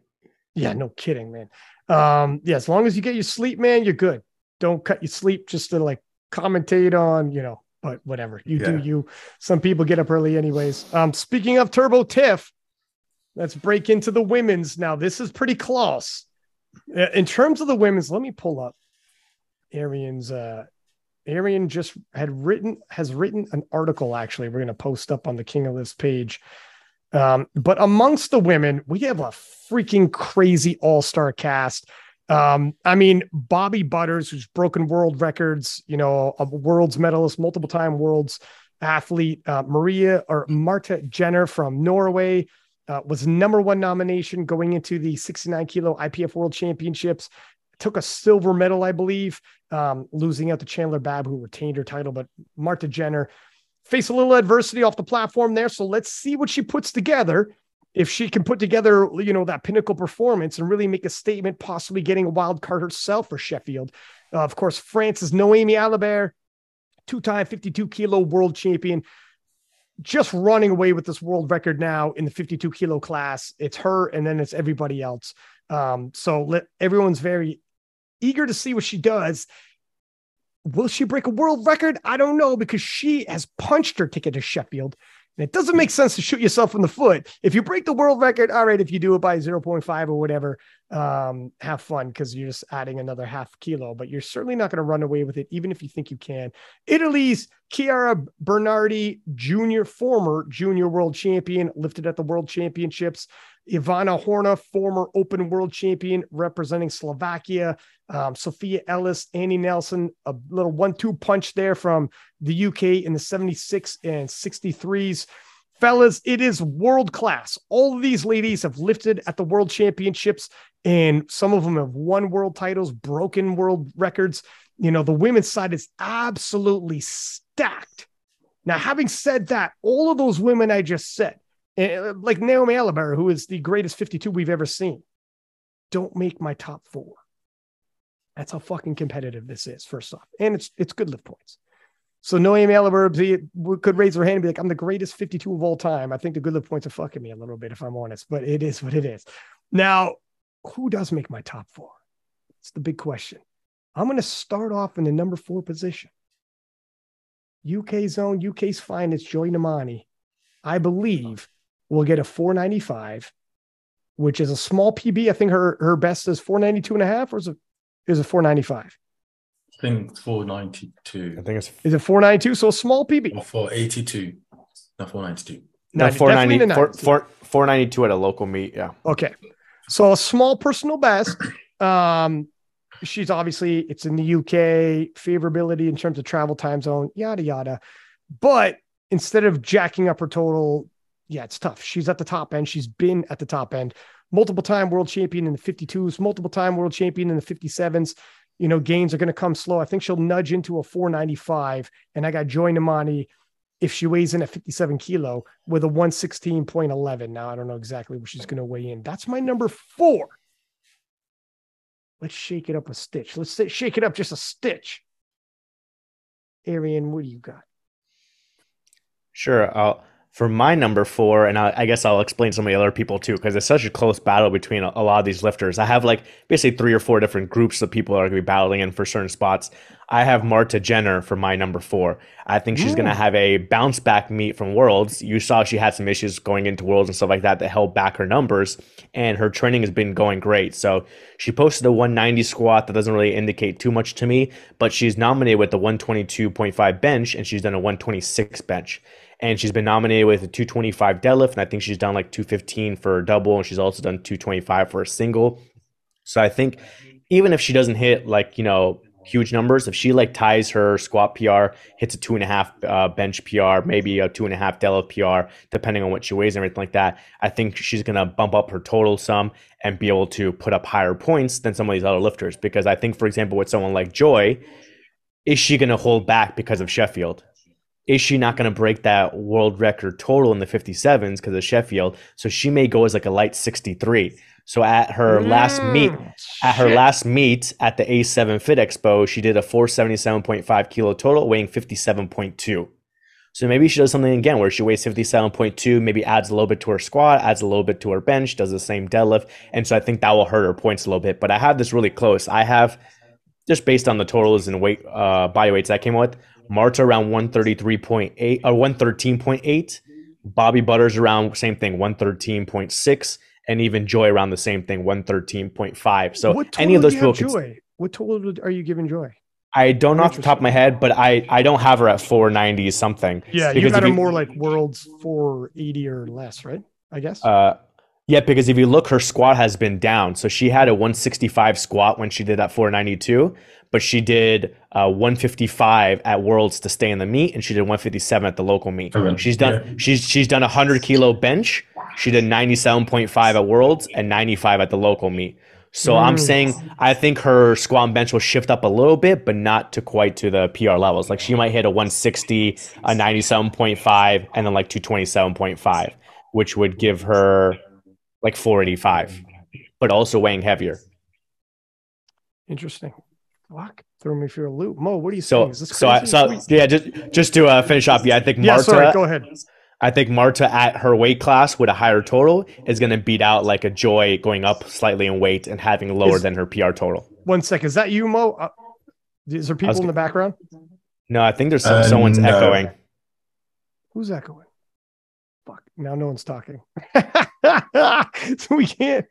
Yeah, no kidding, man. Um, yeah, as long as you get your sleep, man, you're good. Don't cut your sleep just to like commentate on, you know, but whatever. You yeah. do you. Some people get up early anyways. Um, speaking of Turbo Tiff, let's break into the women's. Now, this is pretty close. In terms of the women's, let me pull up. Arian's uh Arian just had written has written an article. Actually, we're going to post up on the King of Lifts page. Um, but amongst the women, we have a freaking crazy all-star cast. Um, I mean, Bobby Butters, who's broken world records, you know, a world's medalist, multiple time world's athlete, uh, Maria or Marta Jenner from Norway. Uh, was number one nomination going into the sixty-nine kilo I P F World Championships. Took a silver medal, I believe, um, losing out to Chandler Babb, who retained her title. But Marta Jenner faced a little adversity off the platform there. So let's see what she puts together. If she can put together, you know, that pinnacle performance and really make a statement, possibly getting a wild card herself for Sheffield. Uh, of course, France's Noémie Allibert, two-time fifty-two kilo world champion, just running away with this world record now in the fifty-two kilo class. It's her, and then it's everybody else. Um, so let, everyone's very eager to see what she does. Will she break a world record? I don't know, because she has punched her ticket to Sheffield, and it doesn't make sense to shoot yourself in the foot. If you break the world record, all right, if you do it by zero point five or whatever, um, have fun, because you're just adding another half kilo, but you're certainly not going to run away with it, even if you think you can. Italy's Chiara Bernardi, junior, former junior world champion, lifted at the world championships. Ivana Horna, former open world champion, representing Slovakia. Um, Sophia Ellis, Annie Nelson, a little one two punch there from the U K in the seventy-six and sixty-threes. Fellas, it is world class. All of these ladies have lifted at the world championships, and some of them have won world titles, broken world records. You know, the women's side is absolutely stacked. Now, having said that, all of those women I just said, like Noémie Allibert, who is the greatest fifty-two we've ever seen, don't make my top four. That's how fucking competitive this is, first off. And it's it's good lift points. So Noémie Allibert could raise her hand and be like, I'm the greatest fifty-two of all time. I think the good lift points are fucking me a little bit, if I'm honest, but it is what it is. Now, who does make my top four? It's the big question. I'm going to start off in the number four position. U K zone, U K's finest, Joy Nnamani, I believe, will get a four ninety-five, which is a small P B. I think her, her best is four ninety-two and a half, or is it, is it four ninety-five? I think four ninety-two. I think it's is it four ninety-two? So a small P B. Or four eighty-two. No, four ninety-two. No, no four ninety, four, four, four ninety-two at a local meet. Yeah. Okay. So a small personal best. Um, she's obviously, it's in the U K, favorability in terms of travel time zone, yada, yada. But instead of jacking up her total, yeah, it's tough. She's at the top end. She's been at the top end. Multiple-time world champion in the fifty-twos, multiple-time world champion in the fifty-sevens. You know, gains are going to come slow. I think she'll nudge into a four ninety-five, and I got Joy Nnamani, if she weighs in at fifty-seven kilo, with a one sixteen point one one. Now, I don't know exactly where she's going to weigh in. That's my number four. Let's shake it up a stitch. Let's shake it up just a stitch. Arian, what do you got? Sure. I'll, for my number four, and I, I guess I'll explain some of the other people too, because it's such a close battle between a, a lot of these lifters. I have like basically three or four different groups of people that are going to be battling in for certain spots. I have Marta Jenner for my number four. I think she's mm. going to have a bounce back meet from Worlds. You saw she had some issues going into Worlds and stuff like that that held back her numbers, and her training has been going great. So she posted a one ninety squat that doesn't really indicate too much to me, but she's nominated with the one twenty-two point five bench, and she's done a one twenty-six bench. And she's been nominated with a two twenty-five deadlift, and I think she's done like two fifteen for a double, and she's also done two twenty-five for a single. So I think even if she doesn't hit like, you know, huge numbers, if she like ties her squat P R, hits a two and a half uh, bench P R, maybe a two and a half deadlift P R, depending on what she weighs and everything like that, I think she's going to bump up her total some and be able to put up higher points than some of these other lifters. Because I think, for example, with someone like Joy, is she going to hold back because of Sheffield? Is she not going to break that world record total in the fifty-sevens because of Sheffield? So she may go as like a light sixty-three. So at her mm, last meet, at her shit. last meet at the A seven Fit Expo, she did a four seventy-seven point five kilo total, weighing fifty-seven point two. So maybe she does something again where she weighs fifty-seven point two, maybe adds a little bit to her squat, adds a little bit to her bench, does the same deadlift. And so I think that will hurt her points a little bit. But I have this really close. I have, just based on the totals and weight, uh, body weights I came with, Marta around one thirty-three point eight or one thirteen point eight. Bobby Butters around same thing, one thirteen point six, and even Joy around the same thing, one thirteen point five. So any of those people can. Joy? What total are you giving Joy? I don't know off the top of my head, but I, I don't have her at four ninety something. Yeah, you got her more like Worlds four eighty or less, right? I guess. Uh, yeah, because if you look, her squat has been down. So she had a one sixty-five squat when she did that four ninety-two. But she did uh, one fifty-five at Worlds to stay in the meet, and she did one fifty-seven at the local meet. Mm-hmm. She's done yeah. she's she's done a one hundred kilo bench. She did ninety-seven point five at Worlds and ninety-five at the local meet. So mm. I'm saying I think her squat and bench will shift up a little bit, but not to quite to the P R levels. Like she might hit a one sixty, a ninety-seven point five, and then like two twenty-seven point five, which would give her like four eighty-five, but also weighing heavier. Interesting. Fuck, throw me for a loop. Mo, what do you so, saying? Is this so, I, so I, yeah, just just to uh, finish up, yeah, I think Marta. Yeah, sorry, go ahead. I think Marta at her weight class with a higher total is going to beat out like a Joy going up slightly in weight and having lower is, than her P R total. One sec, is that you, Mo? Uh, is there people was, in the background? No, I think there's some, uh, someone's no. echoing. Who's echoing? Fuck, now no one's talking. So we can't.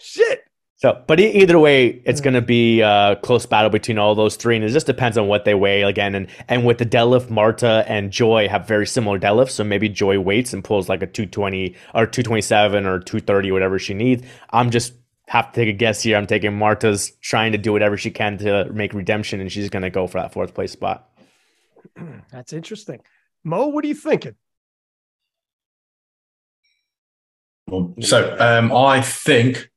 Shit. So, but either way, it's mm. going to be a close battle between all those three, and it just depends on what they weigh again. And and with the deadlift, Marta and Joy have very similar deadlifts, so maybe Joy weights and pulls like a two twenty or two twenty-seven or two thirty, whatever she needs. I'm just have to take a guess here. I'm taking Marta's trying to do whatever she can to make redemption, and she's going to go for that fourth place spot. That's interesting. Mo, what are you thinking? So um, I think.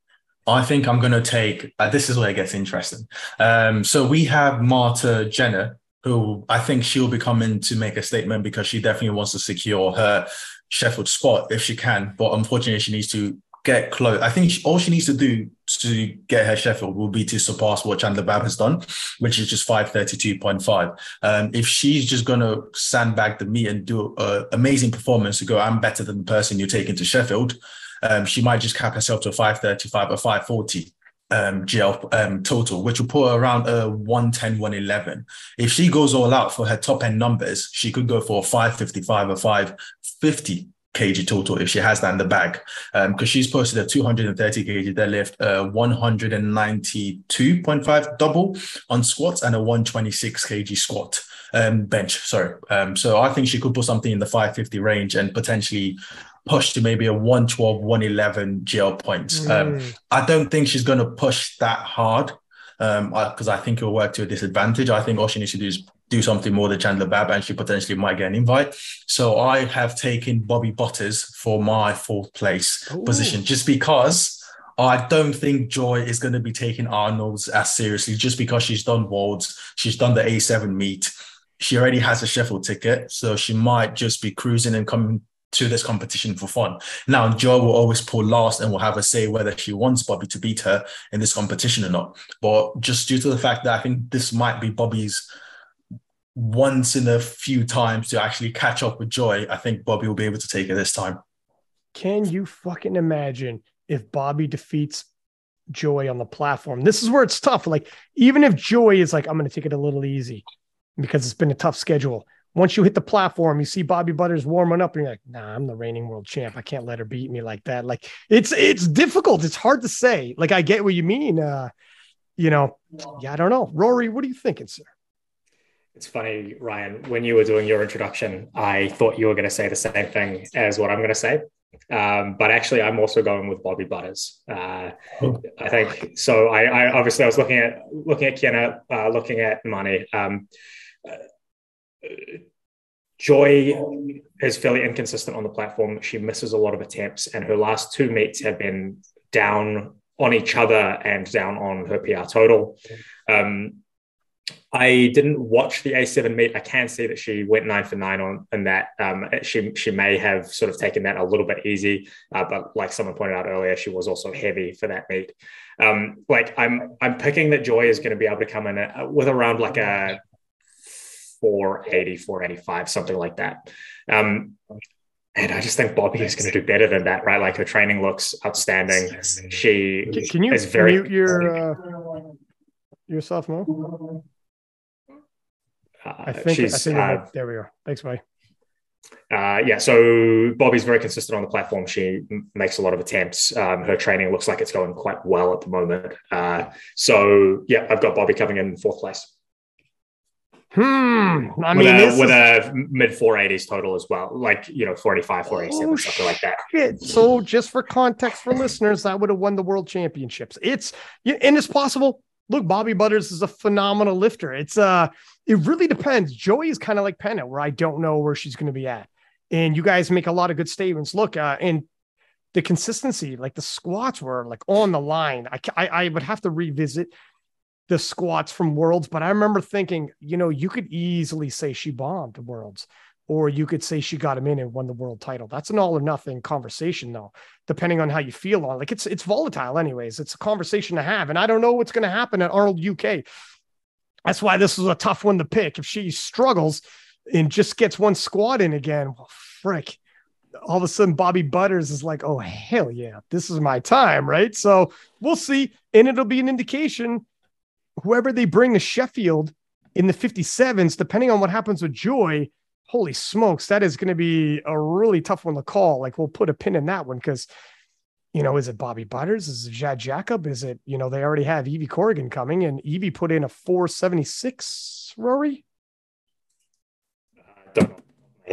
I think I'm going to take, uh, this is where it gets interesting. Um, so we have Marta Jenner, who I think she'll be coming to make a statement because she definitely wants to secure her Sheffield spot if she can. But unfortunately, she needs to get close. I think she, all she needs to do to get her Sheffield will be to surpass what Chandler Babb has done, which is just five thirty-two point five. Um, if she's just going to sandbag the meet and do an amazing performance to go, I'm better than the person you're taking to Sheffield, Um, she might just cap herself to a five thirty-five or five forty um, G L um, total, which will put her around a one ten, one eleven. If she goes all out for her top end numbers, she could go for a five fifty-five or five fifty kg total if she has that in the bag, because um, she's posted a two thirty kg deadlift, a one ninety-two point five double on squats, and a one twenty-six kg squat. Um, bench, sorry. Um, so I think she could put something in the five fifty range and potentially push to maybe a one twelve, one eleven G L points. Mm. Um, I don't think she's going to push that hard because um, I, I think it'll work to a disadvantage. I think all she needs to do is do something more than Chandler Babb, and she potentially might get an invite. So I have taken Bobby Butters for my fourth place Ooh. position, just because I don't think Joy is going to be taking Arnold's as seriously, just because she's done Worlds, she's done the A seven meet. She already has a Sheffield ticket, so she might just be cruising and coming to this competition for fun. Now, Joy will always pull last and will have a say whether she wants Bobby to beat her in this competition or not. But just due to the fact that I think this might be Bobby's once in a few times to actually catch up with Joy, I think Bobby will be able to take it this time. Can you fucking imagine if Bobby defeats Joy on the platform? This is where it's tough. Like, even if Joy is like, I'm going to take it a little easy, because it's been a tough schedule. Once you hit the platform, you see Bobby Butters warming up and you're like, nah, I'm the reigning world champ. I can't let her beat me like that. Like, it's, it's difficult. It's hard to say. Like, I get what you mean. Uh, you know, yeah, I don't know. Rory, what are you thinking, sir? It's funny, Ryan, when you were doing your introduction, I thought you were going to say the same thing as what I'm going to say. Um, but actually, I'm also going with Bobby Butters. Uh, oh. I think so. I, I obviously I was looking at, looking at Kiana, uh, looking at Nnamani. Um, uh, Joy is fairly inconsistent on the platform. She misses a lot of attempts, and her last two meets have been down on each other and down on her P R total. Um, I didn't watch the A seven meet. I can see that she went nine for nine on in that. Um, she she may have sort of taken that a little bit easy, uh, but like someone pointed out earlier, she was also heavy for that meet. Um, like I'm I'm picking that Joy is going to be able to come in a, with around like a four eighty, four eighty-five, something like that. Um, and I just think Bobby is going to do better than that, right? Like, her training looks outstanding. She can, can you is very mute your uh, yourself more? Uh, I think. I think uh, there we are. Thanks, buddy. Uh, yeah, so Bobby's very consistent on the platform. She m- makes a lot of attempts. Um, her training looks like it's going quite well at the moment. Uh, so yeah, I've got Bobby coming in fourth place. Hmm. I mean, with a, with is... a mid four eighties total as well, like, you know, four eighty-five, four eighty-seven, oh, something like that. Shit. So, just for context for listeners, that would have won the world championships. It's and it's possible. Look, Bobby Butters is a phenomenal lifter. It's uh, it really depends. Joey is kind of like Panna, where I don't know where she's going to be at. And you guys make a lot of good statements. Look, uh, and the consistency, like the squats were like on the line. I I, I would have to revisit the squats from Worlds, but I remember thinking, you know, you could easily say she bombed Worlds, or you could say she got him in and won the world title. That's an all or nothing conversation, though, depending on how you feel on. Like, it's it's volatile anyways. It's a conversation to have, and I don't know what's going to happen at Arnold U K. That's why this was a tough one to pick. If she struggles and just gets one squat in again, well, frick, all of a sudden Bobby Butters is like, oh, hell yeah, this is my time, right? So we'll see, and it'll be an indication. Whoever they bring to Sheffield in the fifty-sevens, depending on what happens with Joy, holy smokes, that is going to be a really tough one to call. Like, we'll put a pin in that one, because you know, is it Bobby Butters? Is it Jad Jacob? Is it, you know, they already have Evie Corrigan coming, and Evie put in a four seventy-six, Rory? I don't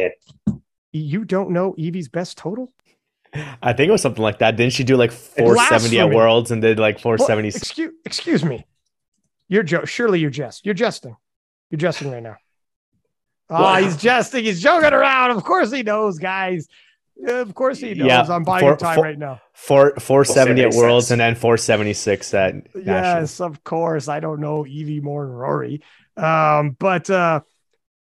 know. You don't know Evie's best total? I think it was something like that. Didn't she do like four seventy at Worlds and did like four seventy-six? Well, excuse, excuse me. You're jo- Surely you're jest. You're jesting. You're jesting right now. Oh, wow. He's jesting. He's joking around. Of course he knows, guys. Of course he knows. Yeah, I'm buying four, your time four, right now. Four, four seventy at Worlds and then four seventy-six at Nationals. Yes, of course. I don't know Evie more than Rory. Um, but uh,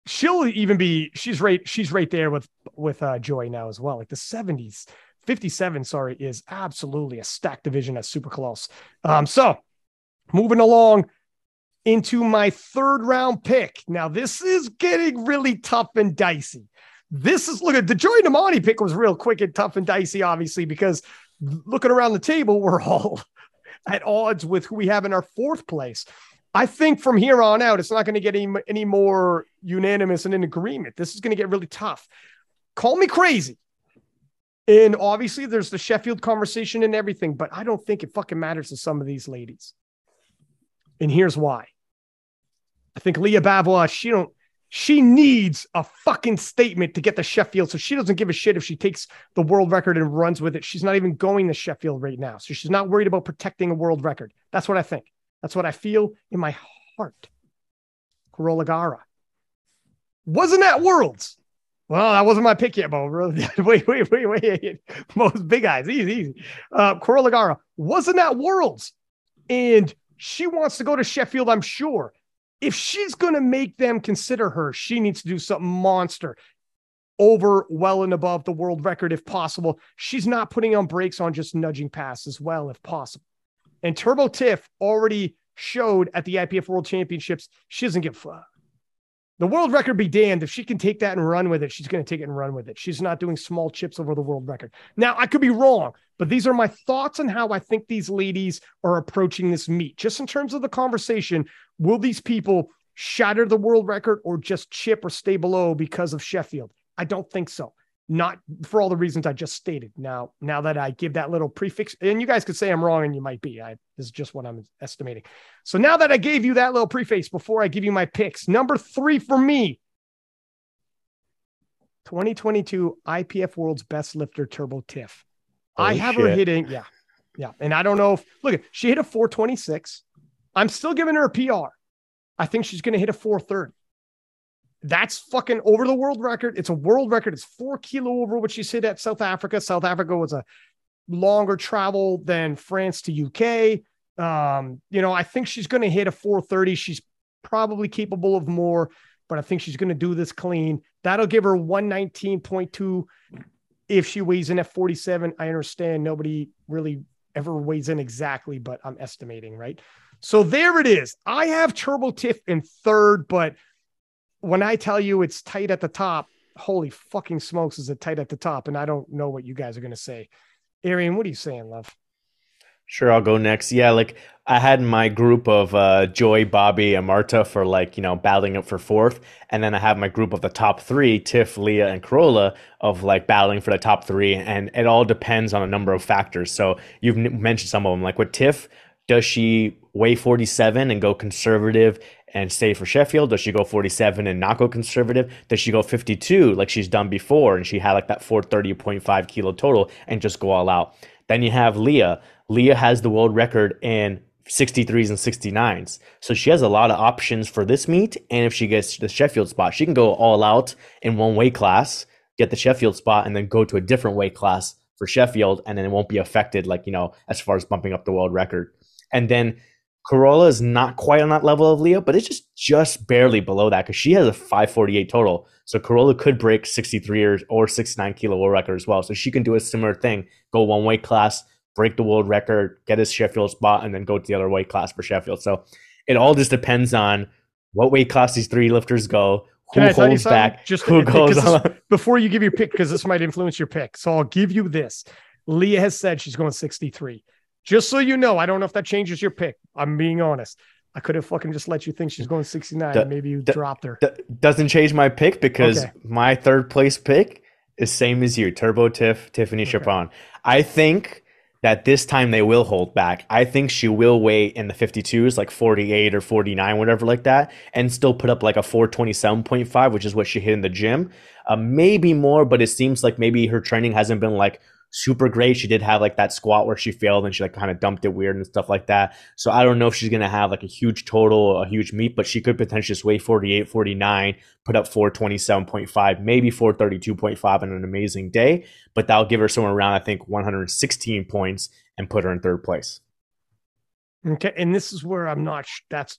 she'll even be – she's right She's right there with, with uh, Joy now as well. Like the seventies, fifty-seven, sorry, is absolutely a stacked division that's super close. Um, so moving along into my third round pick. Now, this is getting really tough and dicey. This is, look at the Joy Nnamani pick was real quick and tough and dicey, obviously, because looking around the table, we're all at odds with who we have in our fourth place. I think from here on out, it's not going to get any, any more unanimous and in agreement. This is going to get really tough. Call me crazy. And obviously there's the Sheffield conversation and everything, but I don't think it fucking matters to some of these ladies. And here's why. I think Léa Bavoil, she don't, she needs a fucking statement to get to Sheffield. So she doesn't give a shit if she takes the world record and runs with it. She's not even going to Sheffield right now. So she's not worried about protecting a world record. That's what I think. That's what I feel in my heart. Carola Garra wasn't at Worlds. Well, that wasn't my pick yet, but really, wait, wait, wait, wait. Most big eyes, easy, easy. Uh, Carola Garra wasn't at Worlds. And she wants to go to Sheffield, I'm sure. If she's going to make them consider her, she needs to do something monster over, well, and above the world record, if possible. She's not putting on brakes on just nudging past as well, if possible. And Turbo Tiff already showed at the I P F World Championships, she doesn't give a fuck. The world record be damned. If she can take that and run with it, she's going to take it and run with it. She's not doing small chips over the world record. Now, I could be wrong, but these are my thoughts on how I think these ladies are approaching this meet. Just in terms of the conversation, will these people shatter the world record or just chip or stay below because of Sheffield? I don't think so. Not for all the reasons I just stated. Now, now that I give that little prefix, and you guys could say I'm wrong and you might be. I, this is just what I'm estimating. So now that I gave you that little preface before I give you my picks, number three for me, twenty twenty-two I P F World's Best Lifter, Turbo Tiff. Oh, I have shit. her hitting. Yeah. Yeah. And I don't know if, look, she hit a four twenty-six. I'm still giving her a P R. I think she's going to hit a four thirty. That's fucking over the world record. It's a world record. It's four kilo over what she hit at South Africa. South Africa was a longer travel than France to U K. Um, you know, I think she's going to hit a four thirty. She's probably capable of more, but I think she's going to do this clean. That'll give her one nineteen point two. If she weighs in at forty-seven, I understand nobody really ever weighs in exactly, but I'm estimating, right? So there it is. I have Turbo Tiff in third, but when I tell you it's tight at the top, holy fucking smokes, is it tight at the top? And I don't know what you guys are going to say. Arian, what are you saying, love? Sure, I'll go next. Yeah, like I had my group of uh, Joy, Bobby, and Marta for like, you know, battling up for fourth. And then I have my group of the top three, Tiff, Léa, and Carola, of like battling for the top three. And it all depends on a number of factors. So you've mentioned some of them. Like with Tiff, does she weigh forty-seven and go conservative and stay for Sheffield? Does she go forty-seven and not go conservative? Does she go fifty-two like she's done before and she had like that four thirty point five kilo total and just go all out? Then you have Léa. Léa has the world record in sixty-threes and sixty-nines. So she has a lot of options for this meet. And if she gets the Sheffield spot, she can go all out in one weight class, get the Sheffield spot, and then go to a different weight class for Sheffield. And then it won't be affected, like, you know, as far as bumping up the world record. And then Carola is not quite on that level of Léa, but it's just, just barely below that because she has a five forty-eight total. So Carola could break sixty-three or, or sixty-nine kilo world record as well. So she can do a similar thing, go one weight class, break the world record, get a Sheffield spot, and then go to the other weight class for Sheffield. So it all just depends on what weight class these three lifters go, who holds back, just who goes on. Before you give your pick, because this might influence your pick. So I'll give you this. Léa has said she's going sixty-three. Just so you know, I don't know if that changes your pick. I'm being honest. I could have fucking just let you think she's going sixty-nine. D- maybe you d- dropped her. D- doesn't change my pick because okay. My third place pick is same as you, Turbo Tiff, Tiffany okay. Chapon. I think that this time they will hold back. I think she will wait in the fifty-twos, like forty-eight or forty-nine, whatever like that, and still put up like a four twenty-seven point five, which is what she hit in the gym. Uh, maybe more, but it seems like maybe her training hasn't been like super great. She did have like that squat where she failed and she like kind of dumped it weird and stuff like that. So I don't know if she's going to have like a huge total, a huge meet, but she could potentially just weigh forty-eight, forty-nine, put up four twenty-seven point five, maybe four thirty-two point five on an amazing day, but that'll give her somewhere around, I think, one hundred sixteen points and put her in third place. Okay. And this is where I'm not, sh- that's,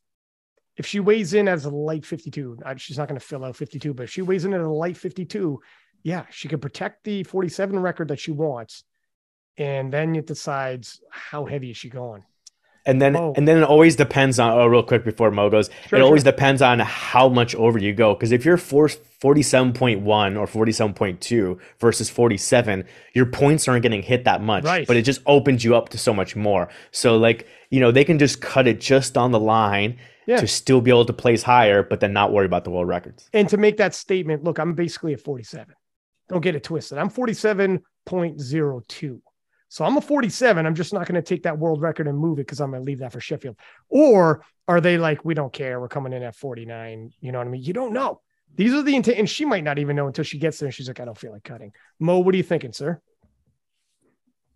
if she weighs in as a light fifty-two, she's not going to fill out fifty-two, but if she weighs in as a light fifty-two, yeah, she could protect the forty-seven record that she wants. And then it decides how heavy is she going. And then, oh. and then it always depends on, oh, real quick before Mo goes, sure, it sure. always depends on how much over you go. Because if you're forty-seven point one or forty-seven point two versus forty-seven, your points aren't getting hit that much, right. But it just opens you up to so much more. So like, you know, they can just cut it just on the line yeah. to still be able to place higher, but then not worry about the world records. And to make that statement, look, I'm basically at forty-seven. Don't get it twisted. I'm forty-seven point oh two. So I'm a forty-seven. I'm just not going to take that world record and move it because I'm going to leave that for Sheffield. Or are they like, we don't care. We're coming in at forty-nine. You know what I mean? You don't know. These are the intent. And she might not even know until she gets there. And she's like, I don't feel like cutting. Mo, what are you thinking, sir?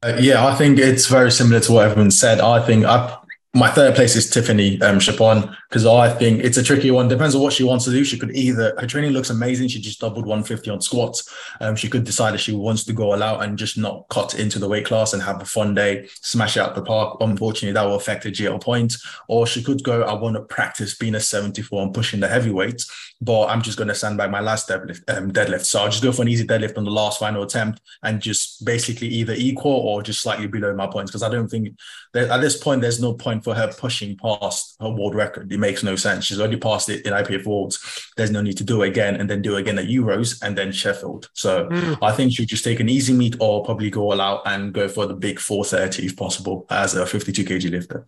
Uh, yeah, I think it's very similar to what everyone said. I think I, my third place is Tiffany um, Chapon, because I think it's a tricky one. Depends on what she wants to do. She could either, her training looks amazing. She just doubled one fifty on squats. Um, she could decide if she wants to go all out and just not cut into the weight class and have a fun day, smash it out the park. Unfortunately, that will affect her G L points. Or she could go, I want to practice being a seventy-four and pushing the heavyweights, but I'm just going to send back my last deadlift, um, deadlift. So I'll just go for an easy deadlift on the last final attempt and just basically either equal or just slightly below my points, because I don't think that at this point, there's no point for her pushing past her world record. It makes no sense. She's already passed it in I P F Worlds. There's no need to do it again and then do it again at Euros and then Sheffield. So mm. I think she'll just take an easy meet or probably go all out and go for the big four thirty if possible as a fifty-two kilogram lifter.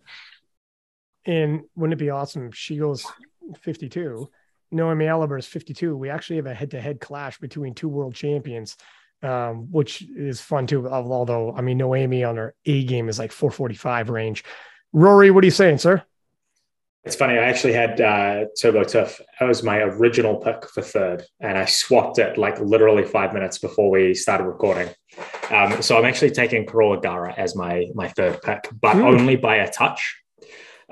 And wouldn't it be awesome if she goes fifty-two? Noémie Allibert is fifty-two. We actually have a head-to-head clash between two world champions, um, which is fun too. Although, I mean, Noémie on her A game is like four forty-five range. Rory, what are you saying, sir? It's funny. I actually had uh, Turbo Tiff. That was my original pick for third, and I swapped it like literally five minutes before we started recording. Um, so I'm actually taking Carola Garra as my my third pick, but mm. only by a touch.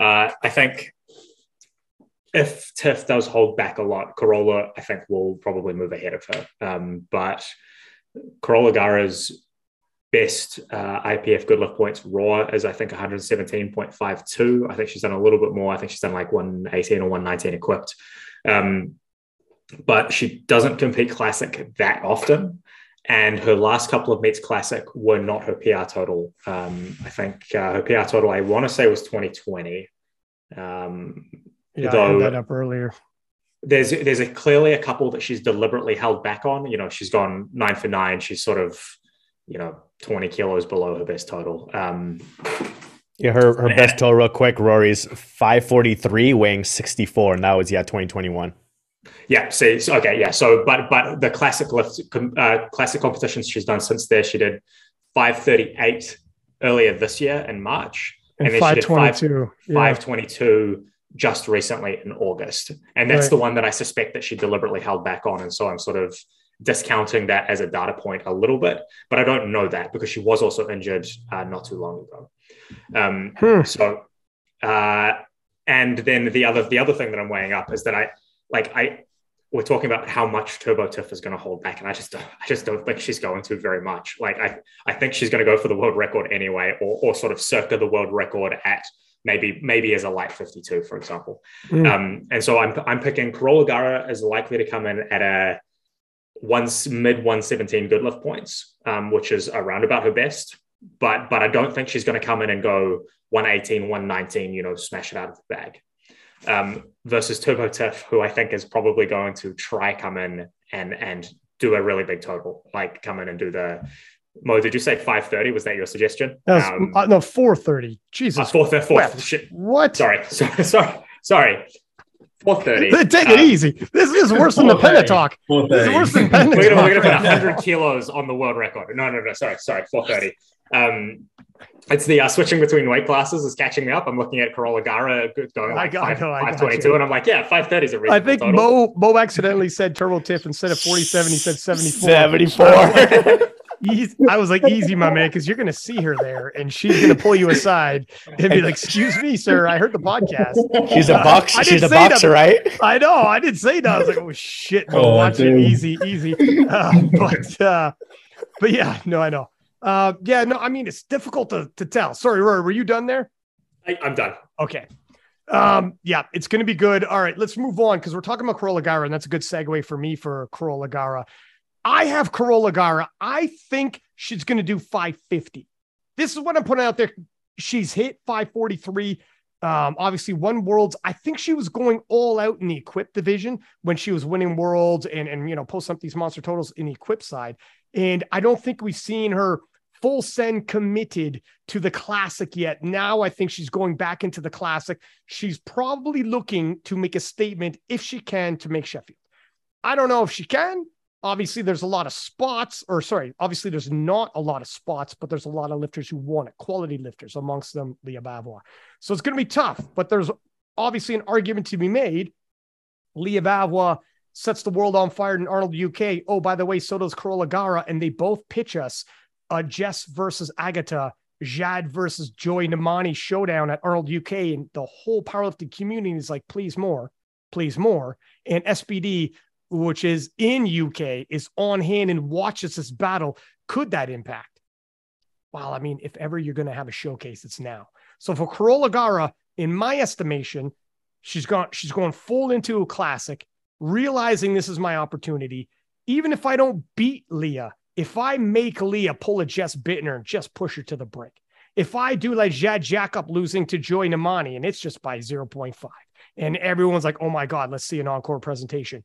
Uh, I think if Tiff does hold back a lot, Carola, I think, will probably move ahead of her. Um, but Carola Garra's best uh, I P F good lift points raw is, I think, one seventeen point five two. I think she's done a little bit more. I think she's done like one eighteen or one nineteen equipped. Um, but she doesn't compete classic that often. And her last couple of meets classic were not her P R total. Um, I think uh, her P R total, I want to say, was twenty twenty. Um, yeah, though, I ended that up earlier. There's there's a, clearly a couple that she's deliberately held back on. You know, she's gone nine for nine. She's sort of, you know, twenty kilos below her best total. Um, yeah, her, her best total, real quick, Rory's five forty-three, weighing sixty-four, and that was, yeah, twenty twenty-one. Yeah, see, so, okay, yeah. So, but but the classic lift, uh, classic competitions she's done since there, she did five thirty-eight earlier this year in March, and, and then five twenty-two. She did five twenty-two just recently in August. And that's right. The one that I suspect that she deliberately held back on. And so I'm sort of discounting that as a data point a little bit, but I don't know that because she was also injured uh, not too long ago. Um, hmm. So, uh, and then the other, the other thing that I'm weighing up is that I, like I, we're talking about how much Turbo Tiff is going to hold back. And I just don't, I just don't think she's going to very much. Like I, I think she's going to go for the world record anyway, or, or sort of circa the world record at, Maybe maybe as a light fifty-two, for example. Mm. Um, and so I'm I'm picking Carola Garra is likely to come in at a once mid one seventeen good lift points, um, which is around about her best. But but I don't think she's going to come in and go one eighteen, one nineteen, you know, smash it out of the bag. Um, versus Turbo Tiff, who I think is probably going to try come in and and do a really big total, like come in and do the. Mo, did you say five thirty? Was that your suggestion? That was, um, uh, no, four thirty. Jesus. four thirty. Shit. What? Sorry. Sorry. Sorry. sorry. four thirty. Take it um, easy. This is worse than the Penna talk. This is worse than Penna talk. We're going to put one hundred kilos on the world record. No, no, no. Sorry. Sorry. four thirty. Um, it's the uh, switching between weight classes is catching me up. I'm looking at Carola Garra going like five twenty-two, and I'm like, yeah, five thirty is a reasonable I think total. Mo Mo accidentally said Turbo Tiff instead of forty-seven, he said seventy-four. seventy-four. I was like, easy, my man, because you're going to see her there, and she's going to pull you aside and be like, excuse me, sir, I heard the podcast. She's a boxer, uh, she's a boxer, nothing. Right? I know, I didn't say that. I was like, oh, shit, no, oh, watch it, easy, easy. Uh, but, uh, but yeah, no, I know. Uh, yeah, no, I mean, it's difficult to, to tell. Sorry, Rory, were you done there? I, I'm done. Okay. Um, yeah, it's going to be good. All right, let's move on, because we're talking about Carola Garra, and that's a good segue for me for Carola Garra. I have Carola Garra. I think she's going to do five fifty. This is what I'm putting out there. She's hit five forty-three. Um, obviously, won Worlds. I think she was going all out in the equip division when she was winning Worlds and, and you know, post up these monster totals in the equip side. And I don't think we've seen her full send committed to the classic yet. Now I think she's going back into the classic. She's probably looking to make a statement, if she can, to make Sheffield. I don't know if she can. Obviously, there's a lot of spots, or sorry, obviously there's not a lot of spots, but there's a lot of lifters who want it, quality lifters, amongst them Léa Bavoil. So it's going to be tough, but there's obviously an argument to be made. Léa Bavoil sets the world on fire in Arnold U K. Oh, by the way, so does Carola Garra, and they both pitch us a Jess versus Agata, Jade versus Joy Nnamani showdown at Arnold U K, and the whole powerlifting community is like, please more, please more, and S B D, which is in U K, is on hand and watches this battle. Could that impact? Well, I mean, if ever you're going to have a showcase, it's now. So for Carola Garra, in my estimation, she's gone, she's going full into a classic, realizing this is my opportunity. Even if I don't beat Léa, if I make Léa pull a Jess Bittner and just push her to the brink, if I do like Jad Jacob losing to Joy Nnamani, and it's just by zero point five, and everyone's like, oh my God, let's see an encore presentation.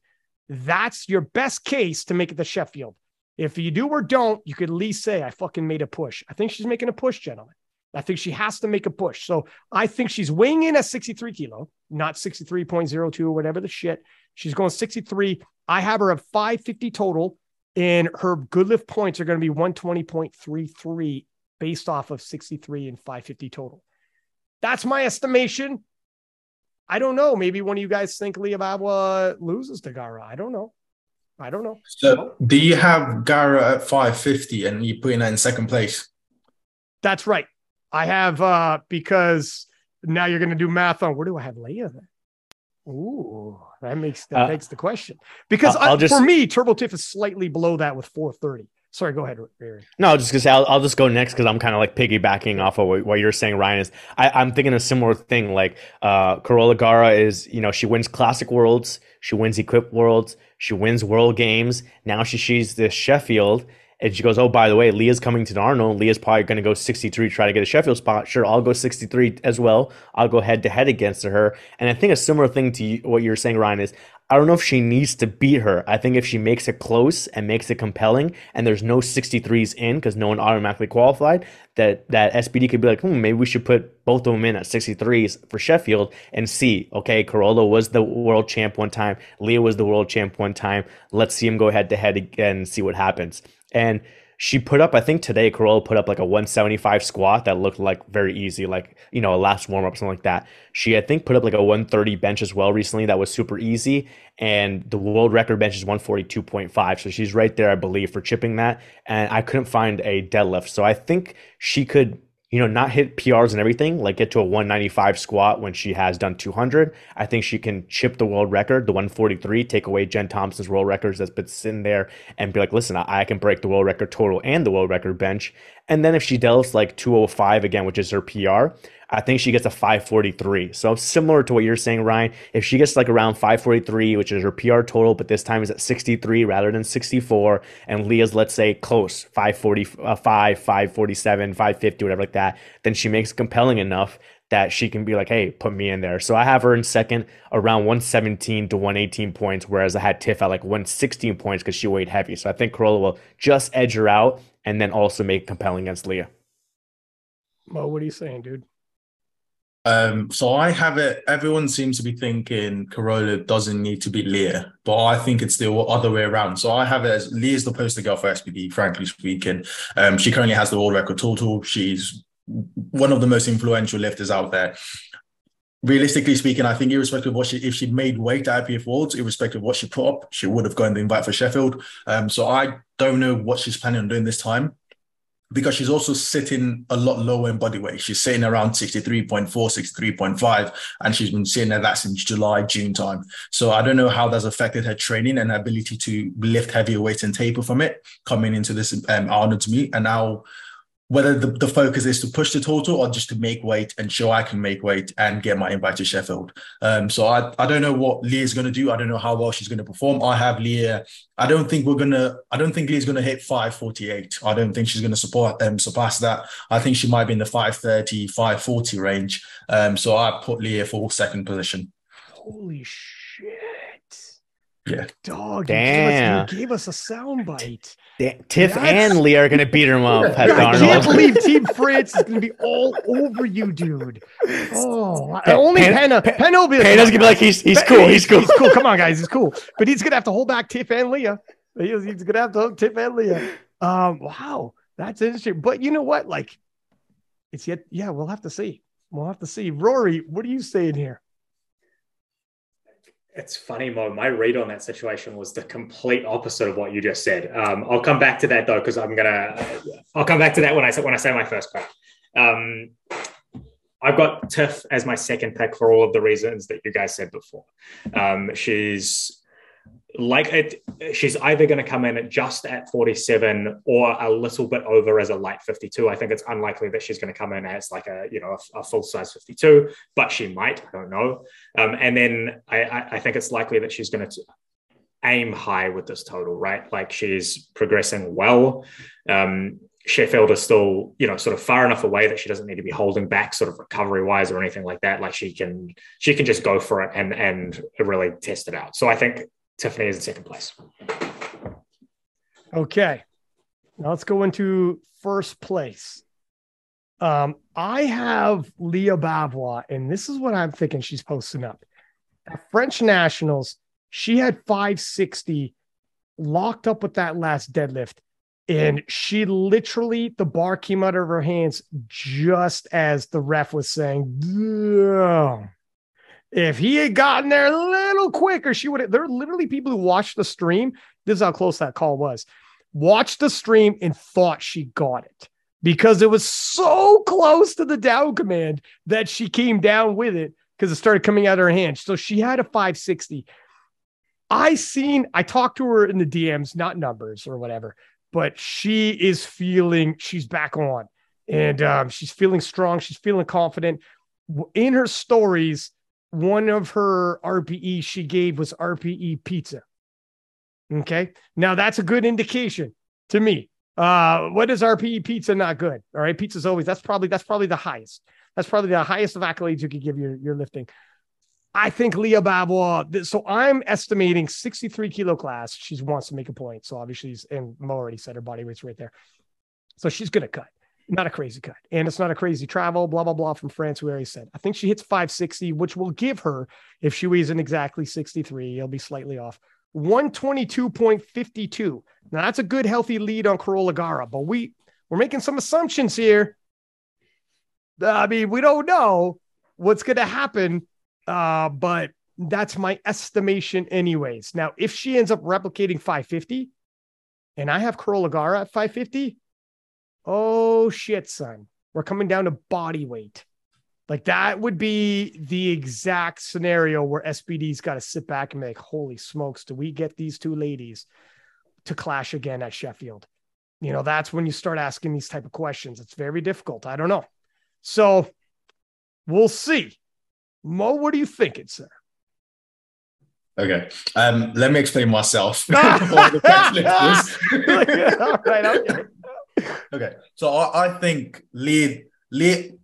That's your best case to make it to Sheffield. If you do or don't, you could at least say, I fucking made a push. I think she's making a push, gentlemen. I think she has to make a push. So I think she's weighing in at sixty-three kilo, not sixty-three point oh two or whatever the shit. She's going sixty-three. I have her at five fifty total, and her good lift points are going to be one twenty point three three based off of sixty-three and five fifty total. That's my estimation. I don't know. Maybe one of you guys think Léa Bavoil loses to Garra. I don't know. I don't know. So do you have Garra at five fifty and you're putting that in second place? That's right. I have, uh, because now you're going to do math on where do I have Léa then? Ooh, that makes that uh, begs the question. Because I'll, I, I'll just, for me, Turbo Tiff is slightly below that with four thirty. Sorry, go ahead, Barry. No, I was just going to say, I'll, I'll just go next because I'm kind of like piggybacking off of what, what you're saying, Ryan. Is I, I'm thinking a similar thing. Like uh, Carola Garra is, you know, she wins Classic Worlds. She wins Equip Worlds. She wins World Games. Now she sees this Sheffield, and she goes, oh, by the way, Leah's coming to Arnold. Leah's probably going to go sixty-three, try to get a Sheffield spot. Sure, I'll go sixty-three as well. I'll go head-to-head against her. And I think a similar thing to you, what you're saying, Ryan, is I don't know if she needs to beat her. I think if she makes it close and makes it compelling, and there's no sixty-threes in because no one automatically qualified, that, that S B D could be like, hmm, maybe we should put both of them in at sixty-threes for Sheffield and see, okay, Carola was the world champ one time. Léa was the world champ one time. Let's see him go head-to-head and see what happens. And she put up, I think today, Carola put up like a one seventy-five squat that looked like very easy, like, you know, a last warm-up, something like that. She, I think, put up like a one thirty bench as well recently that was super easy. And the world record bench is one forty-two point five. So she's right there, I believe, for chipping that. And I couldn't find a deadlift. So I think she could, you know, not hit P Rs and everything, like get to a one ninety-five squat when she has done two hundred. I think she can chip the world record, the one forty-three, take away Jen Thompson's world records that's been sitting there and be like, listen, I, I can break the world record total and the world record bench. And then if she delves like two oh five again, which is her P R, I think she gets a five forty-three. So similar to what you're saying, Ryan, if she gets like around five forty-three, which is her P R total, but this time is at sixty-three rather than sixty-four, and Leah's, let's say, close, five forty-five, five forty-seven, five fifty, whatever like that, then she makes compelling enough that she can be like, hey, put me in there. So I have her in second around one seventeen to one eighteen points, whereas I had Tiff at like one sixteen points because she weighed heavy. So I think Carola will just edge her out and then also make compelling against Léa. Mo, what are you saying, dude? Um, so I have it, everyone seems to be thinking Carola doesn't need to beat Léa, but I think it's the other way around. So I have it as Leah's the poster girl for S B D, frankly speaking. Um, she currently has the world record total. She's one of the most influential lifters out there. Realistically speaking, I think irrespective of what she, if she made weight at I P F Worlds, irrespective of what she put up, she would have gotten the invite for Sheffield. Um, so I don't know what she's planning on doing this time, because she's also sitting a lot lower in body weight. She's sitting around sixty-three point four, sixty-three point five, and she's been sitting at that since July, June time. So I don't know how that's affected her training and her ability to lift heavier weights and taper from it coming into this um, Arnold's meet. And now whether the, the focus is to push the total or just to make weight and show I can make weight and get my invite to Sheffield. Um, so I, I don't know what Leah's going to do. I don't know how well she's going to perform. I have Léa. I don't think we're going to, I don't think Leah's going to hit five forty-eight. I don't think she's going to support um, surpass that. I think she might be in the five thirty, five forty range. Um, so I put Léa for second position. Holy shit. Yeah. Dog, damn. You gave, us, you gave us a sound bite. Da- Tiff That's... and Léa are going to beat him up. At I can't believe Team France is going to be all over you, dude. Oh, P- only Panna. Panna will be like, Panna's going to be like, he's, he's P- cool. He's cool. He's cool. Come on, guys. He's cool. But he's going to have to hold back Tiff and Léa. He's, he's going to have to hold Tiff and Léa. Um, wow. That's interesting. But you know what? Like, it's yet, yeah, we'll have to see. We'll have to see. Rory, what are you saying here? It's funny, Mo. My read on that situation was the complete opposite of what you just said. Um, I'll come back to that though, because I'm gonna. I'll come back to that when I say when I say my first pick. Um, I've got Tiff as my second pick for all of the reasons that you guys said before. Um, she's like it. She's either going to come in just at forty-seven or a little bit over as a light fifty-two. I think it's unlikely that she's going to come in as like a you know a, a full size fifty-two, but she might. I don't know. Um, and then I, I, I think it's likely that she's going to aim high with this total, right? Like she's progressing well. Um, Sheffield is still you know sort of far enough away that she doesn't need to be holding back sort of recovery wise or anything like that. Like she can she can just go for it and and really test it out. So I think Tiffany is in second place. Okay. Now let's go into first place. Um, I have Léa Bavoil, and this is what I'm thinking she's posting up. At French Nationals, she had five sixty locked up with that last deadlift, and she literally, the bar came out of her hands just as the ref was saying, damn. If he had gotten there a little quicker, she would have. There are literally people who watched the stream. This is how close that call was. Watched the stream and thought she got it because it was so close to the down command that she came down with it because it started coming out of her hand. So she had a five sixty. I seen, I talked to her in the D Ms, not numbers or whatever, but she is feeling she's back on and um, she's feeling strong. She's feeling confident in her stories. One of her R P E she gave was R P E pizza. Okay. Now that's a good indication to me. Uh, what is R P E pizza? Not good. All right. Pizza's always, that's probably, that's probably the highest. That's probably the highest of accolades you could give your, your lifting. I think Léa Bavoil. So I'm estimating sixty-three kilo class. She wants to make a point. So obviously she's, and Mo already said her body weight's right there. So she's going to cut. Not a crazy cut. And it's not a crazy travel, blah, blah, blah, from France, we already said. I think she hits five sixty, which will give her, if she weighs in exactly sixty-three, it'll be slightly off, one twenty-two point five two. Now, that's a good, healthy lead on Carola Garra, but we, we're making some assumptions here. I mean, we don't know what's going to happen, uh, but that's my estimation anyways. Now, if she ends up replicating five fifty, and I have Carola Garra at five fifty, oh shit, son. We're coming down to body weight. Like that would be the exact scenario where S B D's got to sit back and make, holy smokes, do we get these two ladies to clash again at Sheffield? You know, that's when you start asking these type of questions. It's very difficult. I don't know. So we'll see. Mo, what are you thinking, sir? Okay. Um, let me explain myself. All right, okay. Okay, so I, I think Léa, Léa,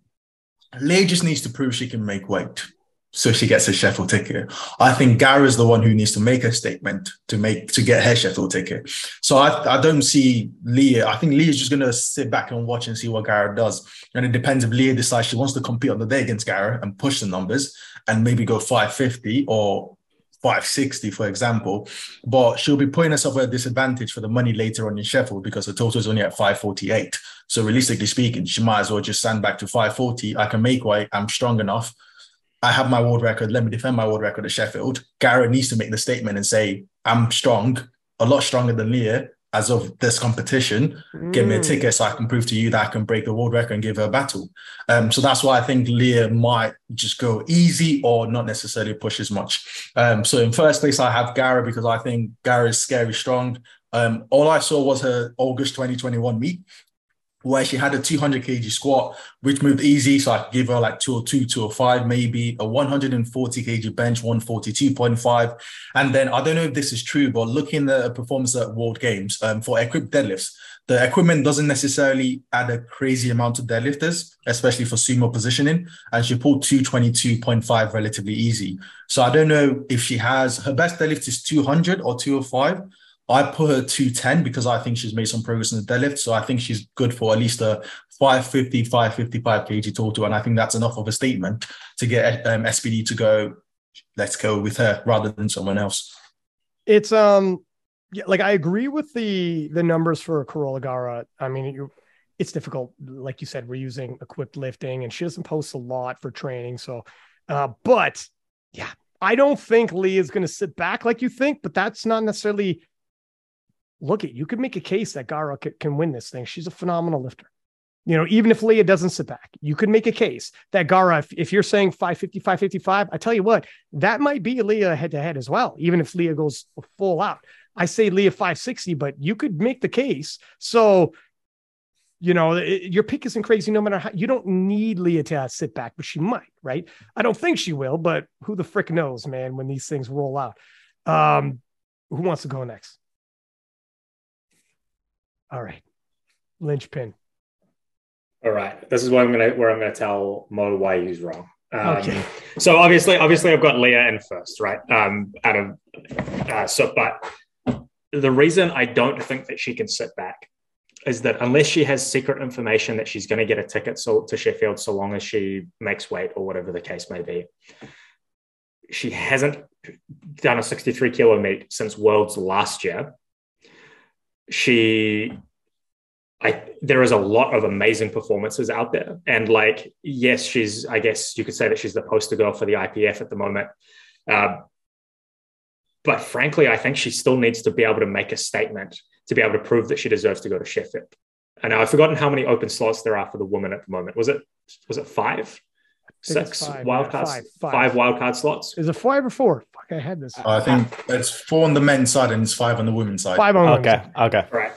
Léa just needs to prove she can make weight. so she gets a Sheffield ticket. I think Garra is the one who needs to make a statement to make to get her Sheffield ticket. So I, I don't see Leah. I think Leah's just going to sit back and watch and see what Garra does. And it depends if Leah decides she wants to compete on the day against Garra and push the numbers and maybe go five fifty or five sixty, for example. But she'll be putting herself at a disadvantage for the money later on in Sheffield because the total is only at five forty-eight. So realistically speaking, she might as well just sand back to five forty. I can make weight. I'm strong enough. I have my world record. Let me defend my world record at Sheffield. Garra needs to make the statement and say, I'm strong, a lot stronger than Leah as of this competition. Mm. Give me a ticket so I can prove to you that I can break the world record and give her a battle. Um, so that's why I think Leah might just go easy or not necessarily push as much. Um, so in first place, I have Garra because I think Garra is scary strong. Um, all I saw was her August twenty twenty-one meet, where she had a two hundred kilogram squat, which moved easy. So I could give her like two oh two, two oh five, maybe a one forty kilogram bench, one forty-two point five. And then I don't know if this is true, but looking at a performance at World Games um, for equipped deadlifts, the equipment doesn't necessarily add a crazy amount to deadlifters, especially for sumo positioning. And she pulled two twenty-two point five relatively easy. So I don't know if she has, her best deadlift is two hundred or two oh five. I put her two ten because I think she's made some progress in the deadlift. So I think she's good for at least a five fifty, five fifty-five kilogram total. And I think that's enough of a statement to get um, S B D to go, let's go with her rather than someone else. It's um, yeah, like, I agree with the, the numbers for Carola Garra. I mean, you, it's difficult. Like you said, we're using equipped lifting and she doesn't post a lot for training. So, uh, but yeah, I don't think Lee is going to sit back like you think, but that's not necessarily... Look at, you could make a case that Garra c- can win this thing. She's a phenomenal lifter. You know, even if Leah doesn't sit back, you could make a case that Garra, if, if you're saying five fifty, five fifty-five, I tell you what, that might be Leah head to head as well. Even if Leah goes full out, I say Leah five sixty, but you could make the case. So, you know, it, your pick isn't crazy no matter how. You don't need Leah to sit back, but she might, right? I don't think she will, but who the frick knows, man, when these things roll out. Um, who wants to go next? All right. Linchpin. All right. This is where I'm going to, where I'm going to tell Mo why he's wrong. Um, okay. So obviously, obviously I've got Leah in first, right? Um, out of, uh, so, but the reason I don't think that she can sit back is that unless she has secret information that she's going to get a ticket so, to Sheffield, so long as she makes weight or whatever the case may be, she hasn't done a sixty-three kilo meet since Worlds last year. She, I, there is a lot of amazing performances out there. And like, yes, she's, I guess you could say that she's the poster girl for the I P F at the moment. Uh, but frankly, I think she still needs to be able to make a statement to be able to prove that she deserves to go to Sheffield. And I've forgotten how many open slots there are for the women at the moment. Was it, was it five? Six five, wild cards, five, five. five wild card slots. Is it five or four? Fuck, I had this. Oh, I think ah. it's four on the men's side and it's five on the women's side. Five on the okay. women's side. Okay. Right.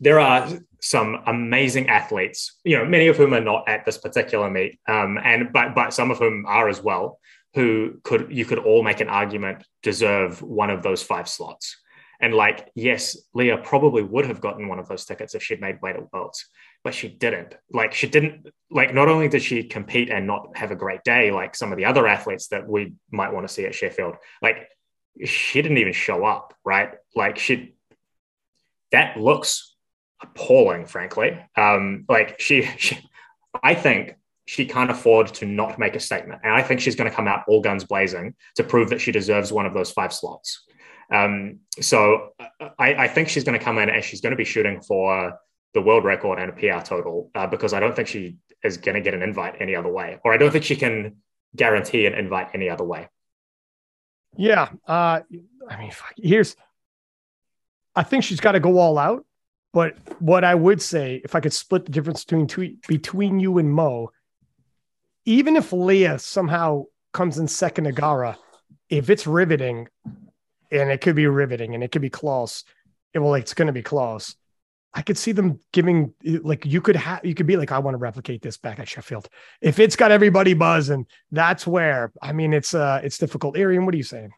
There are some amazing athletes, you know, many of whom are not at this particular meet, um, and but but some of whom are as well, who could you could all make an argument deserve one of those five slots. And like, yes, Leah probably would have gotten one of those tickets if she'd made weight at Worlds, but she didn't. Like she didn't, like not only did she compete and not have a great day, like some of the other athletes that we might want to see at Sheffield, like she didn't even show up, right? Like she, that looks appalling, frankly. Um, like she, she, I think she can't afford to not make a statement. And I think she's going to come out all guns blazing to prove that she deserves one of those five slots. Um, so I, I think she's going to come in and she's going to be shooting for the world record and a P R total, uh, because I don't think she is going to get an invite any other way, or I don't think she can guarantee an invite any other way. Yeah. Uh, I mean, here's, I think she's got to go all out, but what I would say, if I could split the difference between, two, between you and Mo, even if Leah somehow comes in second to Garra, if it's riveting, and it could be riveting and it could be close. It will, it's going to be close. I could see them giving, like, you could have, you could be like, I want to replicate this back at Sheffield. If it's got everybody buzzing, that's where, I mean, it's uh, it's difficult. Arian, what are you saying?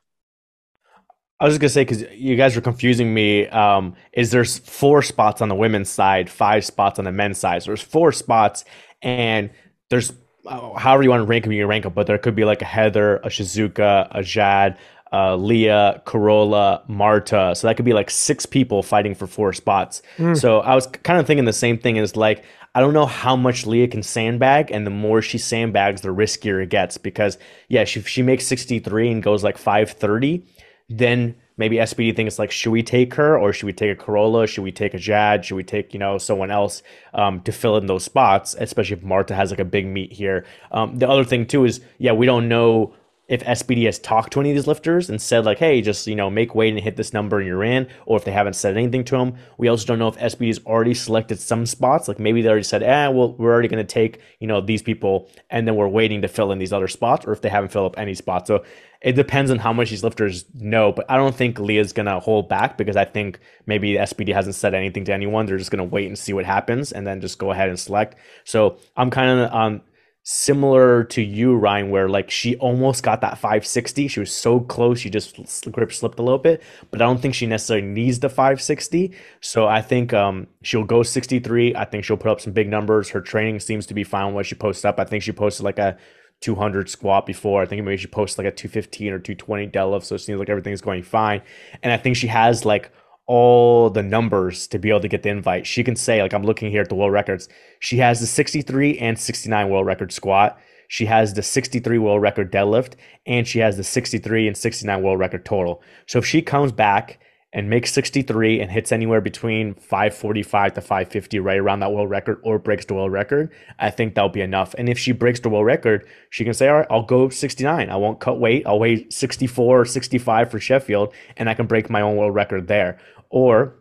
I was just going to say, because you guys were confusing me. Um, is there's four spots on the women's side, five spots on the men's side. So there's four spots and there's however you want to rank them, you can rank them, but there could be like a Heather, a Shizuka, a Jade, uh, Leah, Carola, Marta. So that could be like six people fighting for four spots. Mm. So I was kind of thinking the same thing is like, I don't know how much Leah can sandbag, and the more she sandbags, the riskier it gets because, yeah, she she makes sixty-three and goes like five thirty, then maybe S B D thinks like, should we take her or should we take a Carola? Should we take a Jade? Should we take, you know, someone else um, to fill in those spots, especially if Marta has like a big meet here. Um, the other thing too is, yeah, we don't know if S B D has talked to any of these lifters and said like, hey, just, you know, make weight and hit this number and you're in, or if they haven't said anything to them. We also don't know if S B D's already selected some spots. Like maybe they already said, eh, well, we're already going to take, you know, these people and then we're waiting to fill in these other spots, or if they haven't filled up any spots. So it depends on how much these lifters know, but I don't think Leah's going to hold back because I think maybe S B D hasn't said anything to anyone. They're just going to wait and see what happens and then just go ahead and select. So I'm kind of on... Um, similar to you, Ryan, where like she almost got that five sixty. She was so close. She just grip slipped a little bit, but I don't think she necessarily needs the five sixty. So I think um she'll go sixty-three. I think she'll put up some big numbers. Her training seems to be fine with what she posts up. I think she posted like a two hundred squat before. I think maybe she posted like a two fifteen or two twenty deadlift. So it seems like everything's going fine. And I think she has like all the numbers to be able to get the invite. She can say, like, I'm looking here at the world records. She has the sixty-three and sixty-nine world record squat. She has the sixty-three world record deadlift, and she has the sixty-three and sixty-nine world record total. So if she comes back and makes sixty-three and hits anywhere between five forty-five to five fifty, right around that world record, or breaks the world record, I think that'll be enough. And if she breaks the world record, she can say, all right, I'll go sixty-nine. I won't cut weight. I'll weigh sixty-four or sixty-five for Sheffield, and I can break my own world record there. Or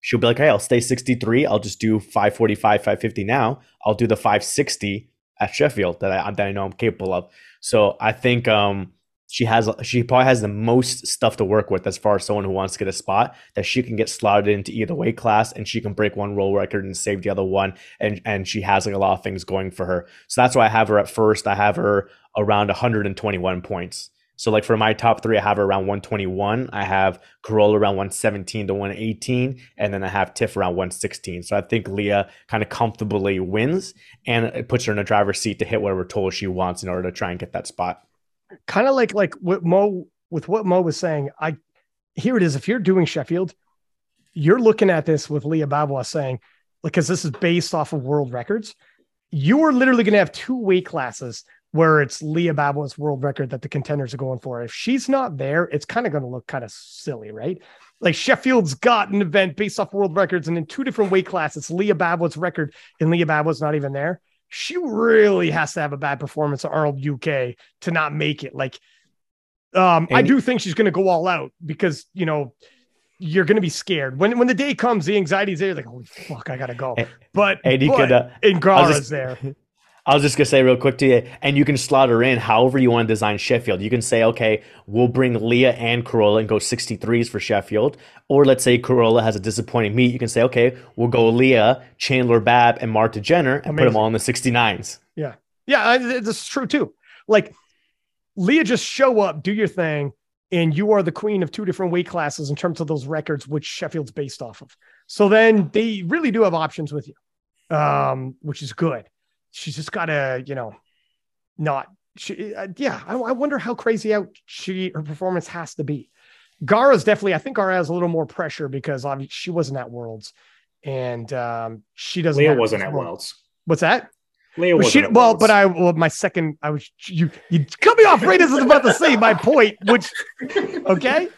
she'll be like, hey, I'll stay sixty-three. I'll just do five forty-five, five fifty now. I'll do the five sixty at Sheffield that I, that I know I'm capable of. So I think... um She has, she probably has the most stuff to work with as far as someone who wants to get a spot, that she can get slotted into either weight class and she can break one world record and save the other one. And, and she has like a lot of things going for her. So that's why I have her at first. I have her around one hundred twenty-one points. So like for my top three, I have her around one twenty-one. I have Carola around one seventeen to one eighteen. And then I have Tiff around one sixteen. So I think Leah kind of comfortably wins, and it puts her in a driver's seat to hit whatever total she wants in order to try and get that spot. Kind of like like what Mo with what Mo was saying. I here it is. If you're doing Sheffield, you're looking at this with Léa Bavoil saying, because this is based off of world records, you are literally going to have two weight classes where it's Léa Bavoil's world record that the contenders are going for. If she's not there, it's kind of going to look kind of silly, right? Like Sheffield's got an event based off world records, and in two different weight classes, Léa Bavoil's record and Léa Bavoil's not even there. She really has to have a bad performance at Arnold U K to not make it. Like, um, and I do think she's going to go all out because, you know, you're going to be scared when, when the day comes, the anxiety's there. Like, holy fuck, I got to go. But, and but could, uh, in Garra's there. I was just going to say real quick to you, and you can slot her in however you want to design Sheffield. You can say, okay, we'll bring Leah and Carola and go sixty-threes for Sheffield. Or let's say Carola has a disappointing meet. You can say, okay, we'll go Leah, Chandler Babb, and Marta Jenner and Amazing. Put them all in the sixty-nines. Yeah. Yeah, this is true too. Like, Leah, just show up, do your thing, and you are the queen of two different weight classes in terms of those records, which Sheffield's based off of. So then they really do have options with you, um, which is good. She's just got to, you know, not. She, uh, yeah, I, I wonder how crazy out she her performance has to be. Garra's definitely, I think Garra has a little more pressure because obviously she wasn't at Worlds, and um, she doesn't. Leah wasn't at Worlds. What's that? Leah was wasn't. She, at well, Worlds. But I well, my second. I was you. You cut me off right as I was about to say my point. Which okay,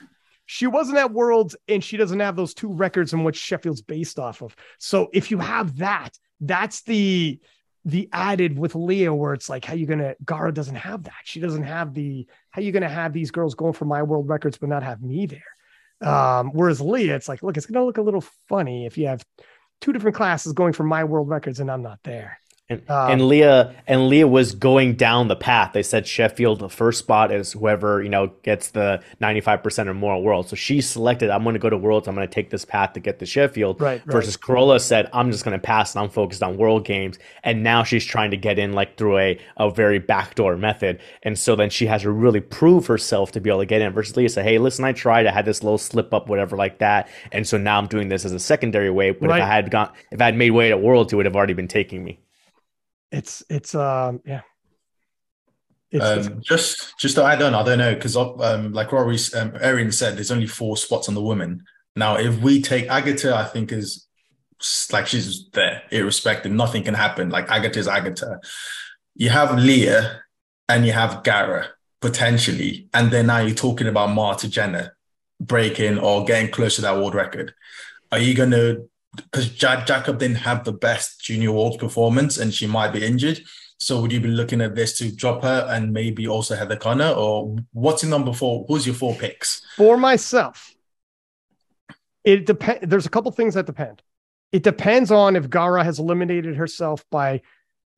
she wasn't at Worlds, and she doesn't have those two records in which Sheffield's based off of. So if you have that, that's the. The added with Leah, where it's like, how you gonna Garra doesn't have that. She doesn't have the how you gonna have these girls going for my world records but not have me there. Um, whereas Leah, it's like, look, it's gonna look a little funny if you have two different classes going for my world records and I'm not there. And, um, and Leah and Leah was going down the path. They said Sheffield, the first spot is whoever, you know, gets the ninety-five percent or more world. So she selected, I'm going to go to Worlds. I'm going to take this path to get to Sheffield. Right, versus right. Carola said, I'm just going to pass and I'm focused on World Games. And now she's trying to get in like through a, a very backdoor method. And so then she has to really prove herself to be able to get in. Versus Leah said, hey, listen, I tried. I had this little slip up, whatever like that. And so now I'm doing this as a secondary way. But right. if I had gone, if I had made weight at Worlds, it would have already been taking me. It's, it's, um, yeah, Um, just just to add on, I don't know, because um, like Rory, um, Arian said, there's only four spots on the women. Now, if we take Agata, I think is like she's there, irrespective. Nothing can happen. Like Agata is Agata. You have Leah and you have Garra, potentially. And then now you're talking about Marta Jenner breaking or getting close to that world record. Are you going to, because Jacob didn't have the best junior world performance and she might be injured. So would you be looking at this to drop her and maybe also Heather Connor? Or what's your number four? Who's your four picks? For myself, it depends. There's a couple things that depend. It depends on if Garra has eliminated herself by,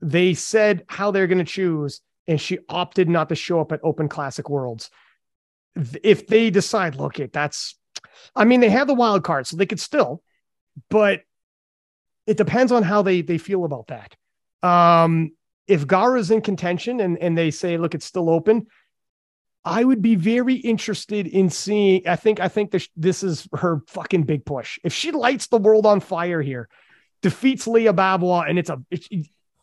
they said how they're going to choose, and she opted not to show up at Open Classic Worlds. If they decide, look, it, that's, I mean, they have the wild card, so they could still, but it depends on how they they feel about that. Um, if Garra's in contention and, and they say, look, it's still open, I would be very interested in seeing, I think, I think this, this is her fucking big push. If she lights the world on fire here, defeats Léa Bavoil, and it's a, it's,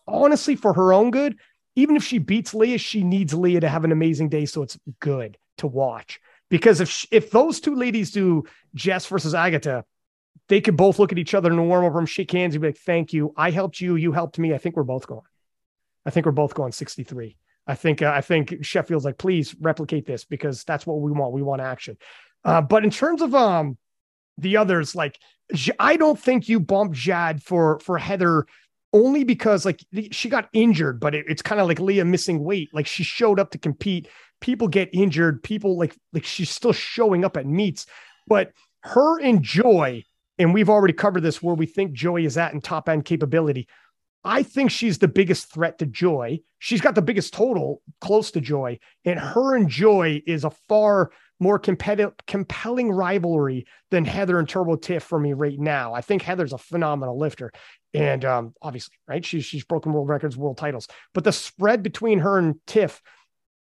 honestly, for her own good, even if she beats Léa, she needs Léa to have an amazing day. So it's good to watch, because if, she, if those two ladies do Jess versus Agata, they could both look at each other in the warm-up room, shake hands, and be like, thank you. I helped you. You helped me. I think we're both going. I think we're both going sixty-three. I think, uh, I think Sheffield's like, please replicate this, because that's what we want. We want action. Uh, but in terms of um, the others, like, I don't think you bump Jade for, for Heather, only because like she got injured, but it, it's kind of like Léa missing weight. Like she showed up to compete. People get injured. People like, like she's still showing up at meets, but her and Joy, and we've already covered this where we think Joy is at in top end capability. I think she's the biggest threat to Joy. She's got the biggest total close to Joy, and her and Joy is a far more competitive, compelling rivalry than Heather and Turbo Tiff for me right now. I think Heather's a phenomenal lifter, and um, obviously, right? She's she's broken world records, world titles, but the spread between her and Tiff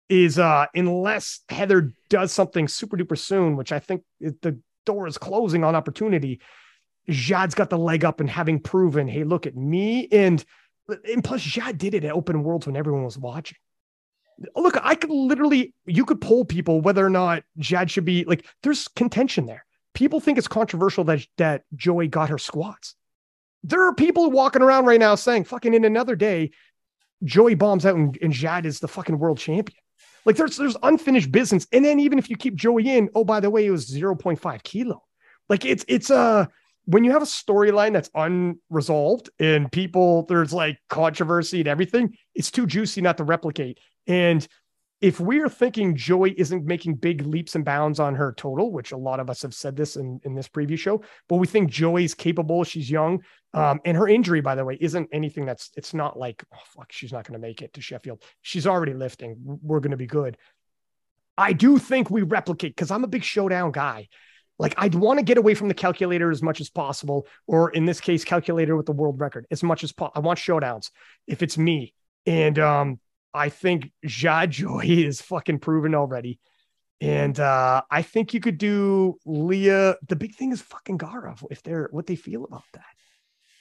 is, uh, unless Heather does something super duper soon, which I think the door is closing on opportunity. Jade's got the leg up, and having proven, hey, look at me. And, and plus Jade did it at Open Worlds when everyone was watching. Look, I could literally, you could poll people whether or not Jade should be like, there's contention there. People think it's controversial that, that Joy got her squats. There are people walking around right now saying fucking in another day, Joy bombs out and, and Jade is the fucking world champion. Like there's, there's unfinished business. And then even if you keep Joy in, oh, by the way, it was zero point five kilo. Like it's, it's a, uh, when you have a storyline that's unresolved and people, there's like controversy and everything, it's too juicy not to replicate. And if we're thinking Joy isn't making big leaps and bounds on her total, which a lot of us have said this in, in this preview show, but we think Joy's capable. She's young. Um, and her injury, by the way, isn't anything that's, it's not like, oh fuck, she's not going to make it to Sheffield. She's already lifting. We're going to be good. I do think we replicate, because I'm a big showdown guy. Like I'd want to get away from the calculator as much as possible, or in this case, calculator with the world record as much as possible. I want showdowns if it's me. And um, I think Jade Joy is fucking proven already. And uh, I think you could do Léa. The big thing is fucking Garra, if they're, what they feel about that.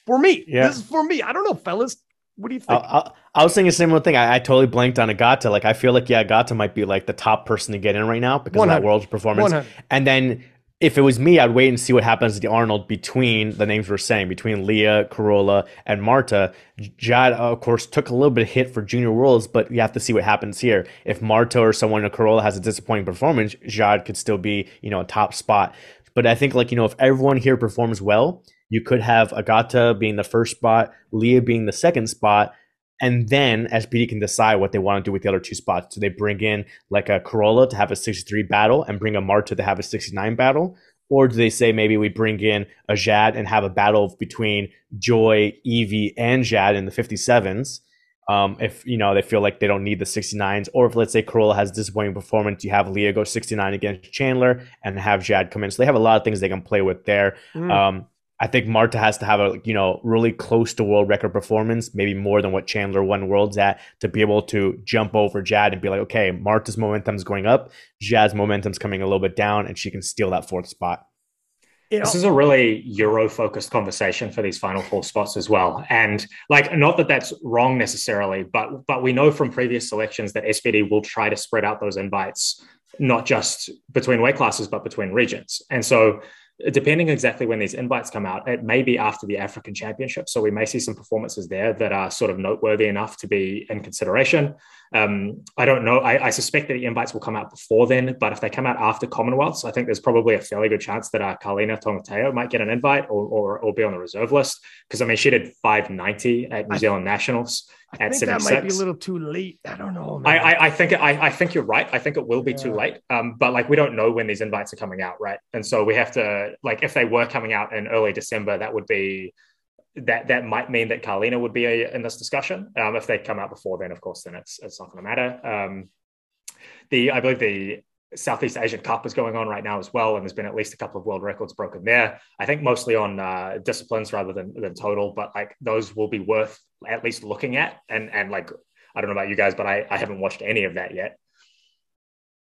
For me, yeah. This is for me. I don't know, fellas. What do you think? I, I, I was thinking the same thing. I, I totally blanked on Agata. Like I feel like, yeah, Agata might be like the top person to get in right now because of that world's performance. one hundred. And then, if it was me, I'd wait and see what happens to the Arnold between the names we're saying, between Léa, Carola, and Marta. Jade, of course, took a little bit of hit for Junior Worlds, but you have to see what happens here. If Marta or someone in Carola has a disappointing performance, Jade could still be, you know, a top spot. But I think, like, you know, if everyone here performs well, you could have Agata being the first spot, Léa being the second spot, and then S B D can decide what they want to do with the other two spots. Do they bring in like a Carola to have a sixty-three battle and bring a Marta to have a sixty-nine battle? Or do they say maybe we bring in a Jade and have a battle between Joy, Evie, and Jade in the fifty-sevens? Um, if you know they feel like they don't need the sixty-nines, or if let's say Carola has a disappointing performance, you have Léa go sixty-nine against Chandler and have Jade come in. So they have a lot of things they can play with there. Mm. Um, I think Marta has to have a, you know, really close to world record performance, maybe more than what Chandler won Worlds at, to be able to jump over Jade and be like, okay, Marta's momentum's going up, Jade's momentum's coming a little bit down, and she can steal that fourth spot. Yeah. This is a really Euro-focused conversation for these final four spots as well. And like, not that that's wrong necessarily, but but we know from previous selections that S B D will try to spread out those invites, not just between weight classes, but between regions. And so depending exactly when these invites come out, it may be after the African Championship. So we may see some performances there that are sort of noteworthy enough to be in consideration. Um, I don't know. I, I suspect that the invites will come out before then, but if they come out after Commonwealths, I think there's probably a fairly good chance that uh, Carlina Tongateo might get an invite or, or or be on the reserve list. Because I mean, she did five ninety at New I, Zealand Nationals I at seventy-six. That might be a little too late. I don't know, man. I, I, I think I, I think you're right. I think it will be yeah. too late. Um, but like, we don't know when these invites are coming out, right? And so we have to, like, if they were coming out in early December, that would be. That that might mean that Carlina would be a, in this discussion. Um, if they come out before then, of course, then it's it's not going to matter. Um, the I believe the Southeast Asian Cup is going on right now as well, and there's been at least a couple of world records broken there. I think mostly on uh, disciplines rather than than total, but like those will be worth at least looking at. And and like I don't know about you guys, but I I haven't watched any of that yet.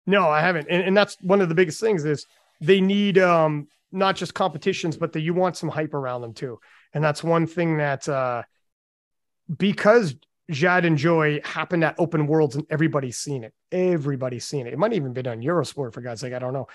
No, I haven't, and and that's one of the biggest things is they need um, not just competitions, but that you want some hype around them too. And that's one thing that, uh, because Jade and Joy happened at open worlds and everybody's seen it, everybody's seen it. It might even been on Eurosport, for God's sake. I don't know.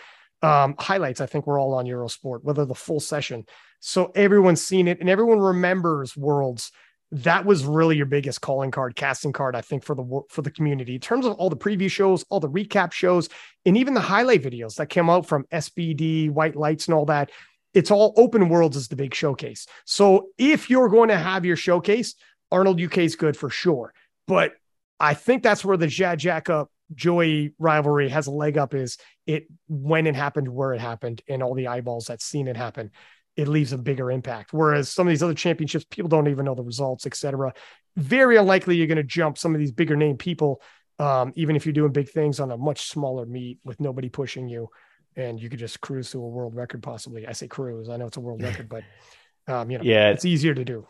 Um, highlights, I think we're all on Eurosport, whether the full session. So everyone's seen it and everyone remembers worlds. That was really your biggest calling card, casting card, I think, for the, for the community in terms of all the preview shows, all the recap shows, and even the highlight videos that came out from S B D, White Lights and all that. It's all open worlds is the big showcase. So if you're going to have your showcase, Arnold U K is good for sure. But I think that's where the Jad Jack up Joy rivalry has a leg up is it when it happened, where it happened, and all the eyeballs that's seen it happen, it leaves a bigger impact. Whereas some of these other championships, people don't even know the results, et cetera. Very unlikely you're going to jump some of these bigger name people, um, even if you're doing big things on a much smaller meet with nobody pushing you. And you could just cruise to a world record, possibly. I say cruise. I know it's a world record, but um, you know, yeah, it's easier to do.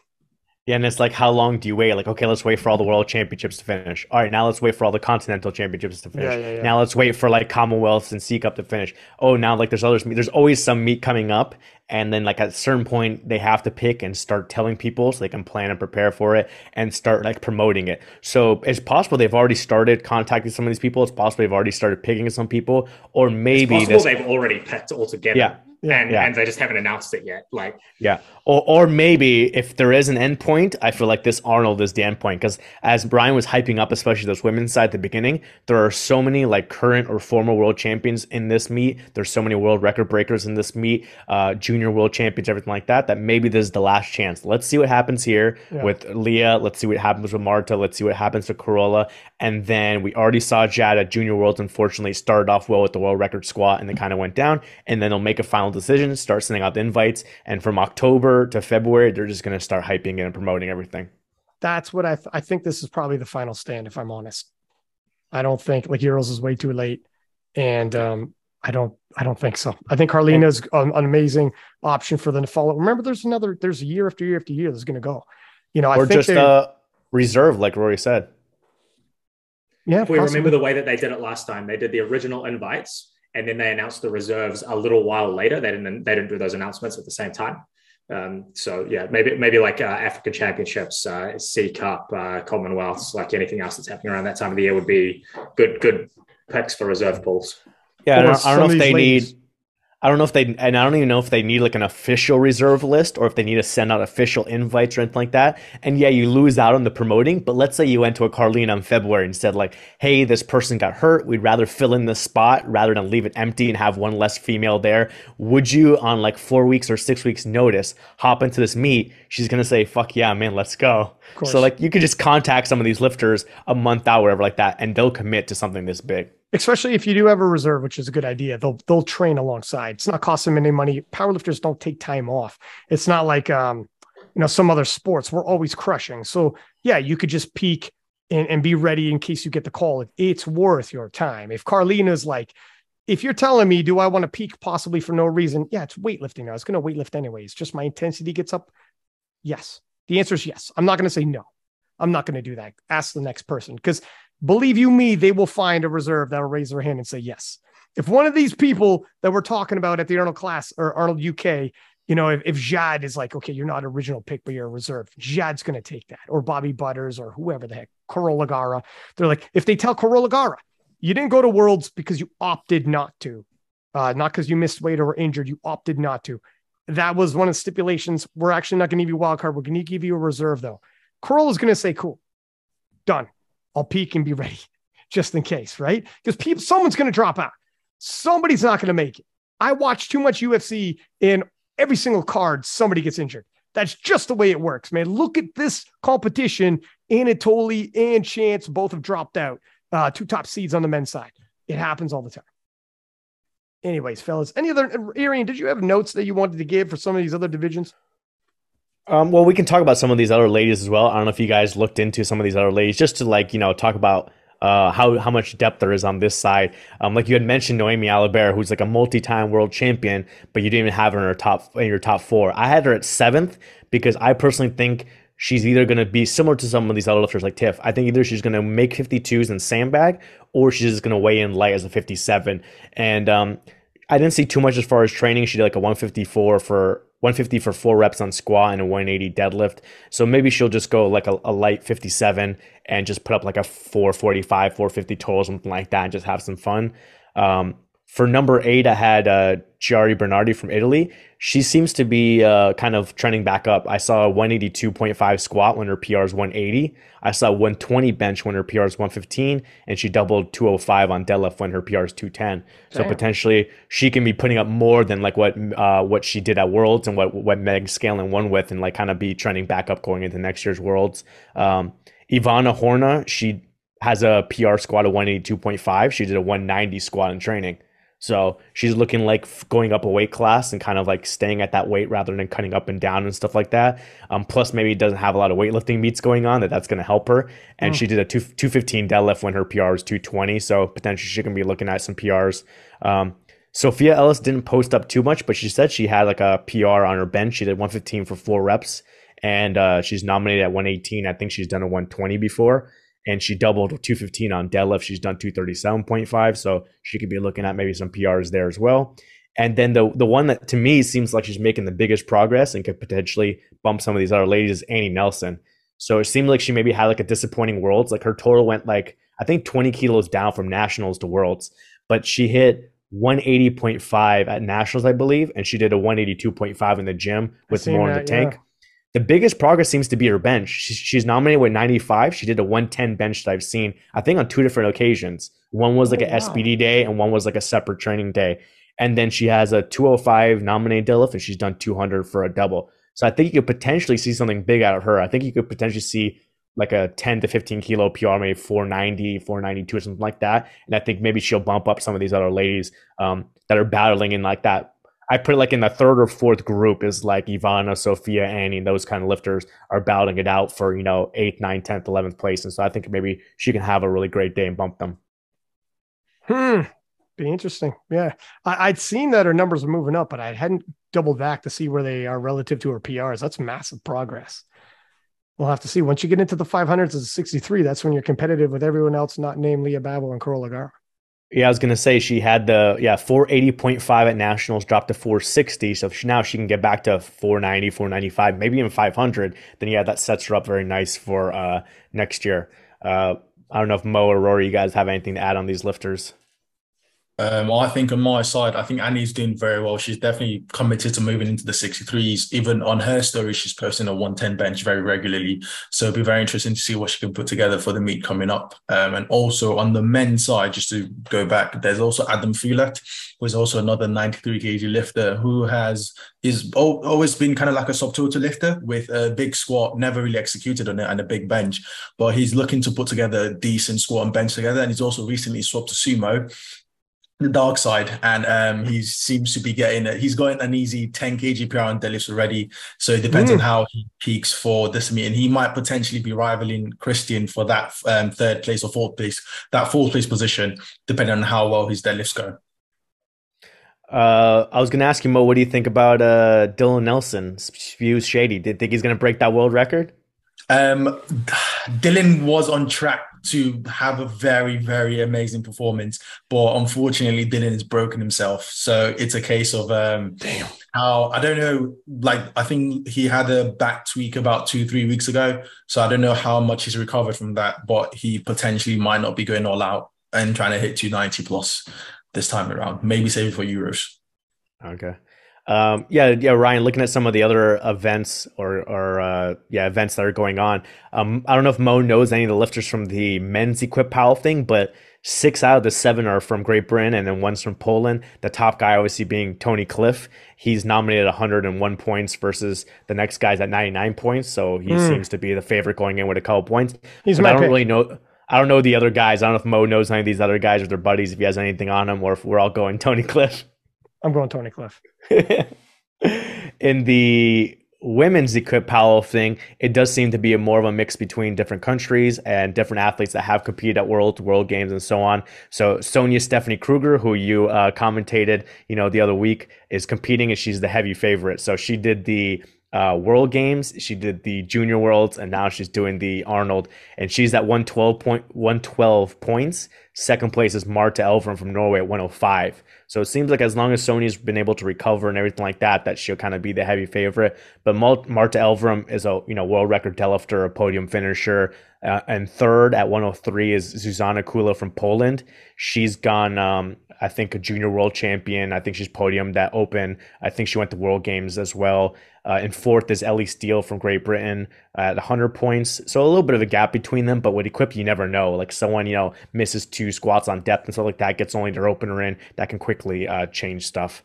Yeah, and it's like, how long do you wait? Like, okay, let's wait for all the world championships to finish. All right, now let's wait for all the continental championships to finish. Yeah, yeah, yeah. Now let's wait for like Commonwealths and C Cup to finish. Oh, now like there's others. There's always some meet coming up, and then like at a certain point they have to pick and start telling people so they can plan and prepare for it and start like promoting it. So it's possible they've already started contacting some of these people. It's possible they've already started picking some people, or maybe it's possible they've already picked altogether. Yeah. And, yeah. and they just haven't announced it yet. Like, yeah, or or maybe if there is an endpoint, I feel like this Arnold is the endpoint, because as Brian was hyping up, especially this women's side at the beginning, there are so many like current or former world champions in this meet. There's so many world record breakers in this meet, uh, junior world champions, everything like that. That maybe this is the last chance. Let's see what happens here yeah. with Leah. Let's see what happens with Marta. Let's see what happens to Carola. And then we already saw Jade at Junior Worlds. Unfortunately, started off well with the world record squat and then kind of went down. And then they'll make a final decision, start sending out the invites, and from October to February they're just going to start hyping it and promoting everything. That's what I th- I think this is probably the final stand, if I'm honest. I don't think like Euros is way too late, and um I don't I don't think so. I think Carlina's an, an amazing option for the follow. Remember, there's another there's year after year after year that's going to go, you know. Or I think just uh reserve, like Rory said. Yeah, if we possibly. Remember the way that they did it last time. They did the original invites, and then they announced the reserves a little while later. They didn't. They didn't do those announcements at the same time. Um, so yeah, maybe maybe like uh, African Championships, uh, C Cup, uh, Commonwealths, like anything else that's happening around that time of the year would be good good picks for reserve pools. Yeah, I don't, I don't know if they ladies. need. I don't know if they, and I don't even know if they need like an official reserve list, or if they need to send out official invites or anything like that. And yeah, you lose out on the promoting, but let's say you went to a Carlina in February and said like, hey, this person got hurt. We'd rather fill in this spot rather than leave it empty and have one less female there. Would you, on like four weeks or six weeks notice, hop into this meet? She's going to say, fuck yeah, man, let's go. So like you could just contact some of these lifters a month out, whatever like that, and they'll commit to something this big. Especially if you do have a reserve, which is a good idea. They'll they'll train alongside. It's not costing them any money. Powerlifters don't take time off. It's not like um, you know, some other sports. We're always crushing. So yeah, you could just peak and, and be ready in case you get the call. It's worth your time. If Carlina's like, if you're telling me, do I want to peak possibly for no reason? Yeah, it's weightlifting. I was going to weightlift anyways. Just my intensity gets up. Yes. The answer is yes. I'm not going to say no. I'm not going to do that. Ask the next person, because believe you me, they will find a reserve that will raise their hand and say yes. if one of these people that we're talking about at the Arnold class or Arnold U K, you know, if, if Jade is like, okay, you're not original pick, but you're a reserve, Jade's going to take that, or Bobby Butters or whoever the heck, Carola Garra. They're like, if they tell Carola Garra, you didn't go to Worlds because you opted not to, uh, not because you missed weight or were injured, you opted not to. That was one of the stipulations. We're actually not going to give you a wild card. We're going to give you a reserve though. Corola's going to say, cool, done. I'll peak and be ready just in case, right? Because people, someone's going to drop out. Somebody's not going to make it. I watch too much U F C, in every single card, somebody gets injured. That's just the way it works, man. Look at this competition. Anatoly and Chance both have dropped out. Uh, two top seeds on the men's side. It happens all the time. Anyways, fellas, any other, Arian, did you have notes that you wanted to give for some of these other divisions? Um, well, we can talk about some of these other ladies as well. I don't know if you guys looked into some of these other ladies, just to like, you know, talk about uh, how, how much depth there is on this side. Um, like you had mentioned, Noémie Allibert, who's like a multi-time world champion, but you didn't even have her in her top, in your top four. I had her at seventh because I personally think she's either going to be similar to some of these other lifters like Tiff. I think either she's going to make fifty-twos and sandbag, or she's just going to weigh in light as a fifty-seven. And um, I didn't see too much as far as training. She did like a one fifty-four for one fifty for four reps on squat and a one eighty deadlift. So maybe she'll just go like a, a light fifty-seven and just put up like a four forty-five, four fifty total, something like that, and just have some fun. Um, for number eight, I had uh, Chiari Bernardi from Italy. She seems to be uh, kind of trending back up. I saw a one eighty-two point five squat when her P R is one eighty. I saw one twenty bench when her P R is one fifteen, and she doubled two oh five on deadlift when her P R is two ten. So Damn. Potentially she can be putting up more than like what uh, what she did at Worlds and what what Meg Scanlon won with, and like kind of be trending back up going into next year's Worlds. Um, Ivana Horna, she has a P R squat of one eighty-two point five. She did a one ninety squat in training. So she's looking like going up a weight class and kind of like staying at that weight rather than cutting up and down and stuff like that. Um, plus, maybe doesn't have a lot of weightlifting meets going on, that that's going to help her. And mm. she did a two, two fifteen deadlift when her P R was two twenty. So potentially she can be looking at some P Rs. Um, Sophia Ellis didn't post up too much, but she said she had like a P R on her bench. She did one fifteen for four reps, and uh, she's nominated at one eighteen. I think she's done a one twenty before. And she doubled two fifteen on deadlift. She's done two thirty-seven point five. So she could be looking at maybe some P Rs there as well. And then the the one that to me seems like she's making the biggest progress and could potentially bump some of these other ladies is Annie Nelson. So it seemed like she maybe had like a disappointing Worlds. Like her total went like, I think twenty kilos down from Nationals to Worlds. But she hit one eighty point five at Nationals, I believe. And she did a one eighty-two point five in the gym with more in the tank. Yeah. The biggest progress seems to be her bench. She's nominated with ninety-five. She did a one ten bench that I've seen, I think, on two different occasions. One was like oh, an wow. S B D day, and one was like a separate training day. And then she has a two oh five nominated deadlift, and she's done two hundred for a double. So I think you could potentially see something big out of her. I think you could potentially see like a ten to fifteen kilo P R, maybe four ninety, four ninety-two or something like that. And I think maybe she'll bump up some of these other ladies um, that are battling in like that. I put like in the third or fourth group is like Ivana, Sophia, Annie, and those kind of lifters are battling it out for, you know, eighth, ninth, tenth, eleventh place. And so I think maybe she can have a really great day and bump them. Hmm. Be interesting. Yeah. I, I'd seen that her numbers were moving up, but I hadn't doubled back to see where they are relative to her P Rs. That's massive progress. We'll have to see. Once you get into the five hundreds and sixty-three, that's when you're competitive with everyone else, not named Léa Bavoil and Carola Garra. Yeah, I was going to say she had the, yeah, four eighty point five at Nationals, dropped to four sixty. So she, now she can get back to four ninety, four ninety-five, maybe even five hundred. Then, yeah, that sets her up very nice for uh, next year. Uh, I don't know if Mo or Rory, you guys have anything to add on these lifters? Um, I think on my side, I think Annie's doing very well. She's definitely committed to moving into the sixty-threes. Even on her story, she's posting a one ten bench very regularly. So it'll be very interesting to see what she can put together for the meet coming up. Um, and also on the men's side, just to go back, there's also Adam Fulat, who is also another ninety-three kilogram lifter who has is always been kind of like a subtotal lifter with a big squat, never really executed on it, and a big bench. But he's looking to put together a decent squat and bench together. And he's also recently swapped to sumo, the dark side, and um, he seems to be getting, he's got an easy ten kilogram P R on deadlifts already, so it depends mm. on how he peaks for this meet, and he might potentially be rivaling Kristian for that um, third place or fourth place, that fourth place position, depending on how well his deadlifts go. Uh, I was going to ask you, Mo, what do you think about uh, Dylan Nelson? Views shady. Do you think he's going to break that world record? Um, Dylan was on track to have a very, very amazing performance, but unfortunately Dylan has broken himself. So it's a case of um, damn. how, I don't know, like I think he had a back tweak about two, three weeks ago. So I don't know how much he's recovered from that, but he potentially might not be going all out and trying to hit two ninety plus this time around. Maybe save it for Euros. Okay. Um, yeah, yeah, Ryan, looking at some of the other events or, or uh, yeah, events that are going on. Um, I don't know if Mo knows any of the lifters from the men's equip powerlifting, but six out of the seven are from Great Britain and then one's from Poland. The top guy obviously being Tony Cliff. He's nominated one hundred one points versus the next guy's at ninety-nine points. So he mm. seems to be the favorite going in with a couple points. He's my I don't pick. really know. I don't know the other guys. I don't know if Mo knows any of these other guys or their buddies, if he has anything on them, or if we're all going Tony Cliff. I'm going Tony Cliff. In the women's equip powerlifting thing, it does seem to be a more of a mix between different countries and different athletes that have competed at World, World Games and so on. So Sonia Stephanie Kruger, who you uh, commentated, you know, the other week, is competing and she's the heavy favorite. So she did the uh, World Games, she did the Junior Worlds, and now she's doing the Arnold. And she's at one twelve points. Second place is Marta Elvrum from Norway at one oh five. So it seems like as long as Sonya's been able to recover and everything like that, that she'll kind of be the heavy favorite. But Marta Elvrum is a you know world record deadlifter, a podium finisher. Uh, and third at one oh three is Zuzana Kula from Poland. She's gone, um, I think, a junior world champion. I think she's podiumed at Open. I think she went to World Games as well. Uh, and fourth is Ellie Steele from Great Britain at one hundred points. So a little bit of a gap between them, but with equip, you never know. Like someone, you know, misses two squats on depth and stuff like that, gets only their opener in, that can quickly uh, change stuff.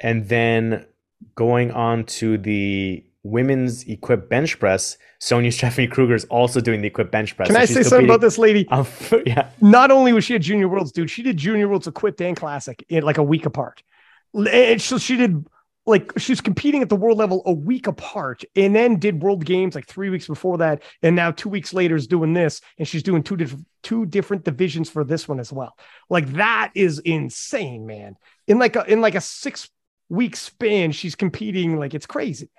And then going on to the women's equip bench press, Sonia Stephanie Kruger is also doing the equip bench press. Can so I say something about this lady? Um, yeah. Not only was she at Junior Worlds, dude, she did Junior Worlds equipped and classic in like a week apart. And so she did. Like she's competing at the world level a week apart and then did World Games like three weeks before that. And now two weeks later is doing this. And she's doing two, diff- two different divisions for this one as well. Like that is insane, man. In like a, in like a six week span, she's competing. Like it's crazy.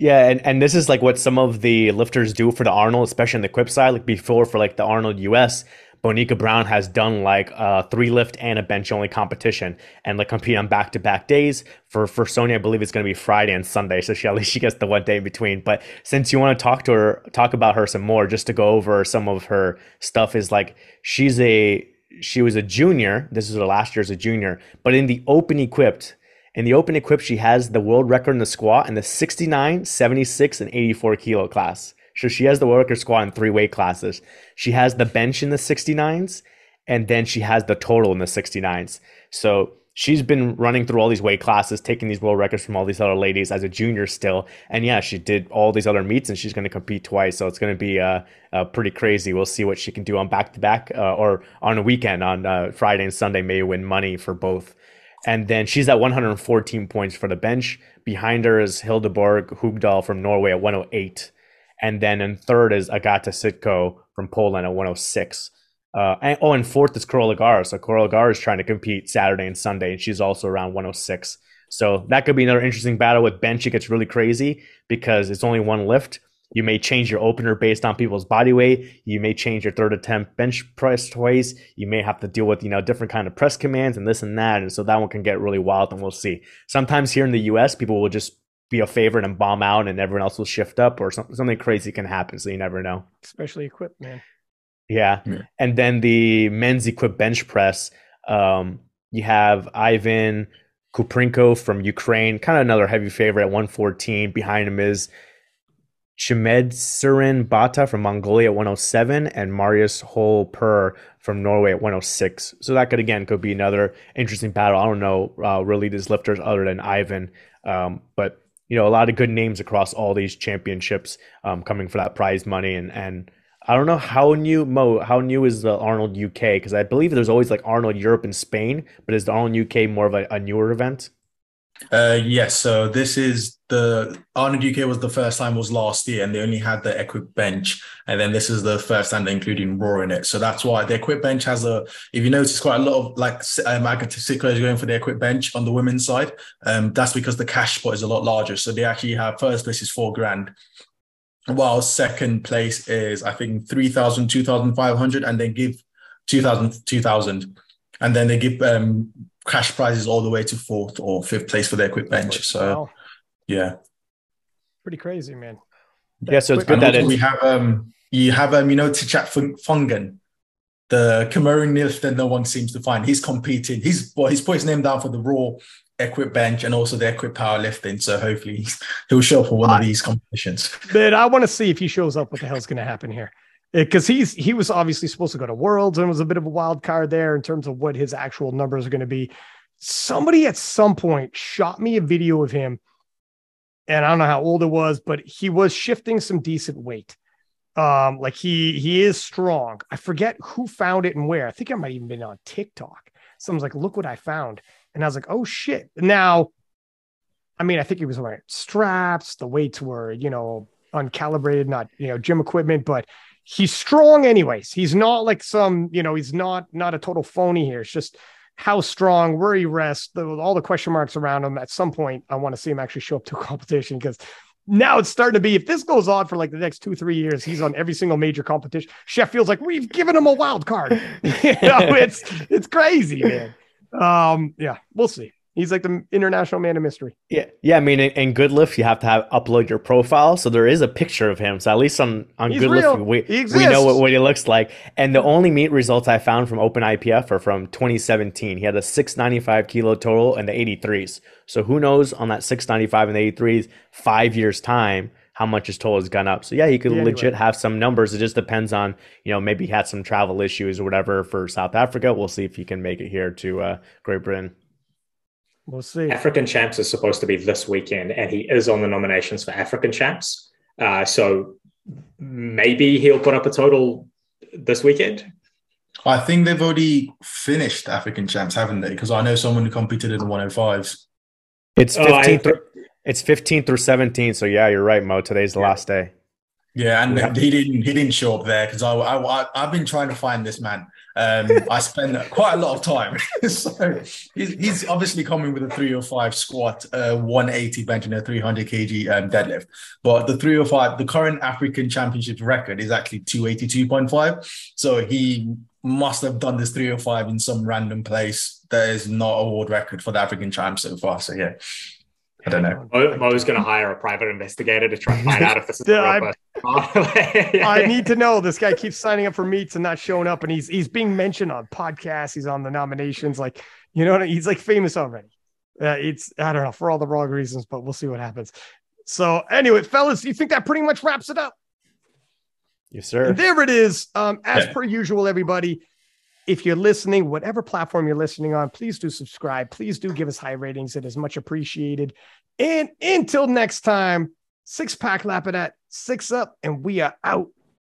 Yeah, and, and this is like what some of the lifters do for the Arnold, especially on the equip side. Like before for like the Arnold U S, Bonica Brown has done like a three lift and a bench only competition and like compete on back to back days. For for Sonia, I believe it's going to be Friday and Sunday, so she at least she gets the one day in between. But since you want to talk to her, talk about her some more, just to go over some of her stuff is like she's a she was a junior. This is her last year as a junior, but in the open equipped. In the open equip, she has the world record in the squat in the sixty-nine, seventy-six, and eighty-four kilo class. So she has the world record squat in three weight classes. She has the bench in the sixty-nines, and then she has the total in the sixty-nines. So she's been running through all these weight classes, taking these world records from all these other ladies as a junior still. And yeah, she did all these other meets, and she's going to compete twice. So it's going to be uh, uh, pretty crazy. We'll see what she can do on back-to-back uh, or on a weekend, on uh, Friday and Sunday, maybe win money for both. And then she's at one hundred fourteen points for the bench. Behind her is Hildeborg Hugdal from Norway at one oh eight. And then in third is Agata Sitko from Poland at one oh six. Uh, and, oh, and fourth is Carola Garra. So Carola Garra is trying to compete Saturday and Sunday, and she's also around one oh six. So that could be another interesting battle with bench. It gets really crazy because it's only one lift. You may change your opener based on people's body weight. You may change your third attempt bench press twice. You may have to deal with, you know, different kind of press commands and this and that. And so that one can get really wild, and we'll see. Sometimes here in the U S, people will just be a favorite and bomb out, and everyone else will shift up, or something, something crazy can happen. So you never know. Especially equipped, man. Yeah. yeah. And then the men's equipped bench press, um, you have Ivan Kuprinko from Ukraine, kind of another heavy favorite at one fourteen. Behind him is Chimedzurin Bata from Mongolia at one oh seven, and Marius Holper from Norway at one oh six. So that could, again, could be another interesting battle. I don't know uh, really these lifters other than Ivan, um, but, you know, a lot of good names across all these championships um, coming for that prize money. And, and I don't know how new, Mo, how new is the Arnold U K? Because I believe there's always like Arnold Europe and Spain, but is the Arnold U K more of a, a newer event? Uh, yes. So this is the Arnold U K was the first time was last year, and they only had the equip bench. And then this is the first time they're including raw in it. So that's why the equip bench has a, if you notice, quite a lot of like um, Agatha Sitko is going for the equip bench on the women's side. Um, that's because the cash pot is a lot larger. So they actually have first place is four grand. while second place is, I think, three thousand, two thousand five hundred, and they give two thousand, two thousand. And then they give um, cash prizes all the way to fourth or fifth place for their quick bench. So, wow. Yeah. Pretty crazy, man. Yeah, so it's good that it... we have, um, you have, um, you know, Tchap Fungan, the Cameroon nilf that no one seems to find. He's competing. He's well, he's put his name down for the raw equip bench and also the equip powerlifting. So hopefully he'll show up for one I, of these competitions. But I want to see if he shows up, what the hell's going to happen here. Because he's he was obviously supposed to go to Worlds and was a bit of a wild card there in terms of what his actual numbers are going to be. Somebody at some point shot me a video of him, and I don't know how old it was, but he was shifting some decent weight. Um, like he he is strong. I forget who found it and where. I think I might have even been on TikTok. Someone's like, look what I found. And I was like, oh shit. Now, I mean, I think he was wearing straps, the weights were, you know, uncalibrated, not, you know, gym equipment, but he's strong anyways. He's not like some, you know, he's not not a total phony here. It's just how strong, where he rests, the, all the question marks around him. At some point, I want to see him actually show up to a competition, because now it's starting to be, if this goes on for like the next two, three years, he's on every single major competition. Sheffield's like, we've given him a wild card. You know, it's, it's crazy, man. Um, yeah, we'll see. He's like the international man of mystery. Yeah. Yeah. I mean, in, in Good Lift, you have to have upload your profile. So there is a picture of him. So at least on, on Good Lift, we, we know what, what he looks like. And the only meet results I found from Open I P F are from twenty seventeen. He had a six ninety-five kilo total and the eighty-threes. So who knows on that six ninety-five and the eighty-threes, five years time, how much his total has gone up. So yeah, he could yeah, legit anyway. have some numbers. It just depends on, you know, maybe he had some travel issues or whatever for South Africa. We'll see if he can make it here to uh, Great Britain. We'll see. African Champs is supposed to be this weekend, and he is on the nominations for African Champs. Uh, so maybe he'll put up a total this weekend. I think they've already finished African Champs, haven't they? Because I know someone who competed in the one oh fives. It's fifteen oh, I, through, it's fifteen through seventeen. So yeah, you're right, Mo. Today's the yeah. last day. Yeah, and yeah. he didn't he didn't show up there because I, I I've been trying to find this man. Um, I spend quite a lot of time. So he's, he's obviously coming with a three oh five squat, uh, one eighty bench, and a three hundred kilogram um, deadlift. But the three oh five, the current African Championships record is actually two eighty-two point five. So he must have done this three oh five in some random place. There is not a world record for the African Champs so far. So yeah. I don't know. Mo, Mo's going to hire a private investigator to try and find out if this is the real person. I need to know. This guy keeps signing up for meets and not showing up, and he's he's being mentioned on podcasts. He's on the nominations. Like, you know what I mean? He's like famous already. Uh, it's I don't know, for all the wrong reasons, but we'll see what happens. So anyway, fellas, do you think that pretty much wraps it up? Yes, sir. And there it is. Um, as yeah. per usual, everybody. If you're listening, whatever platform you're listening on, please do subscribe. Please do give us high ratings. It is much appreciated. And until next time, six pack lap it at six up, and we are out.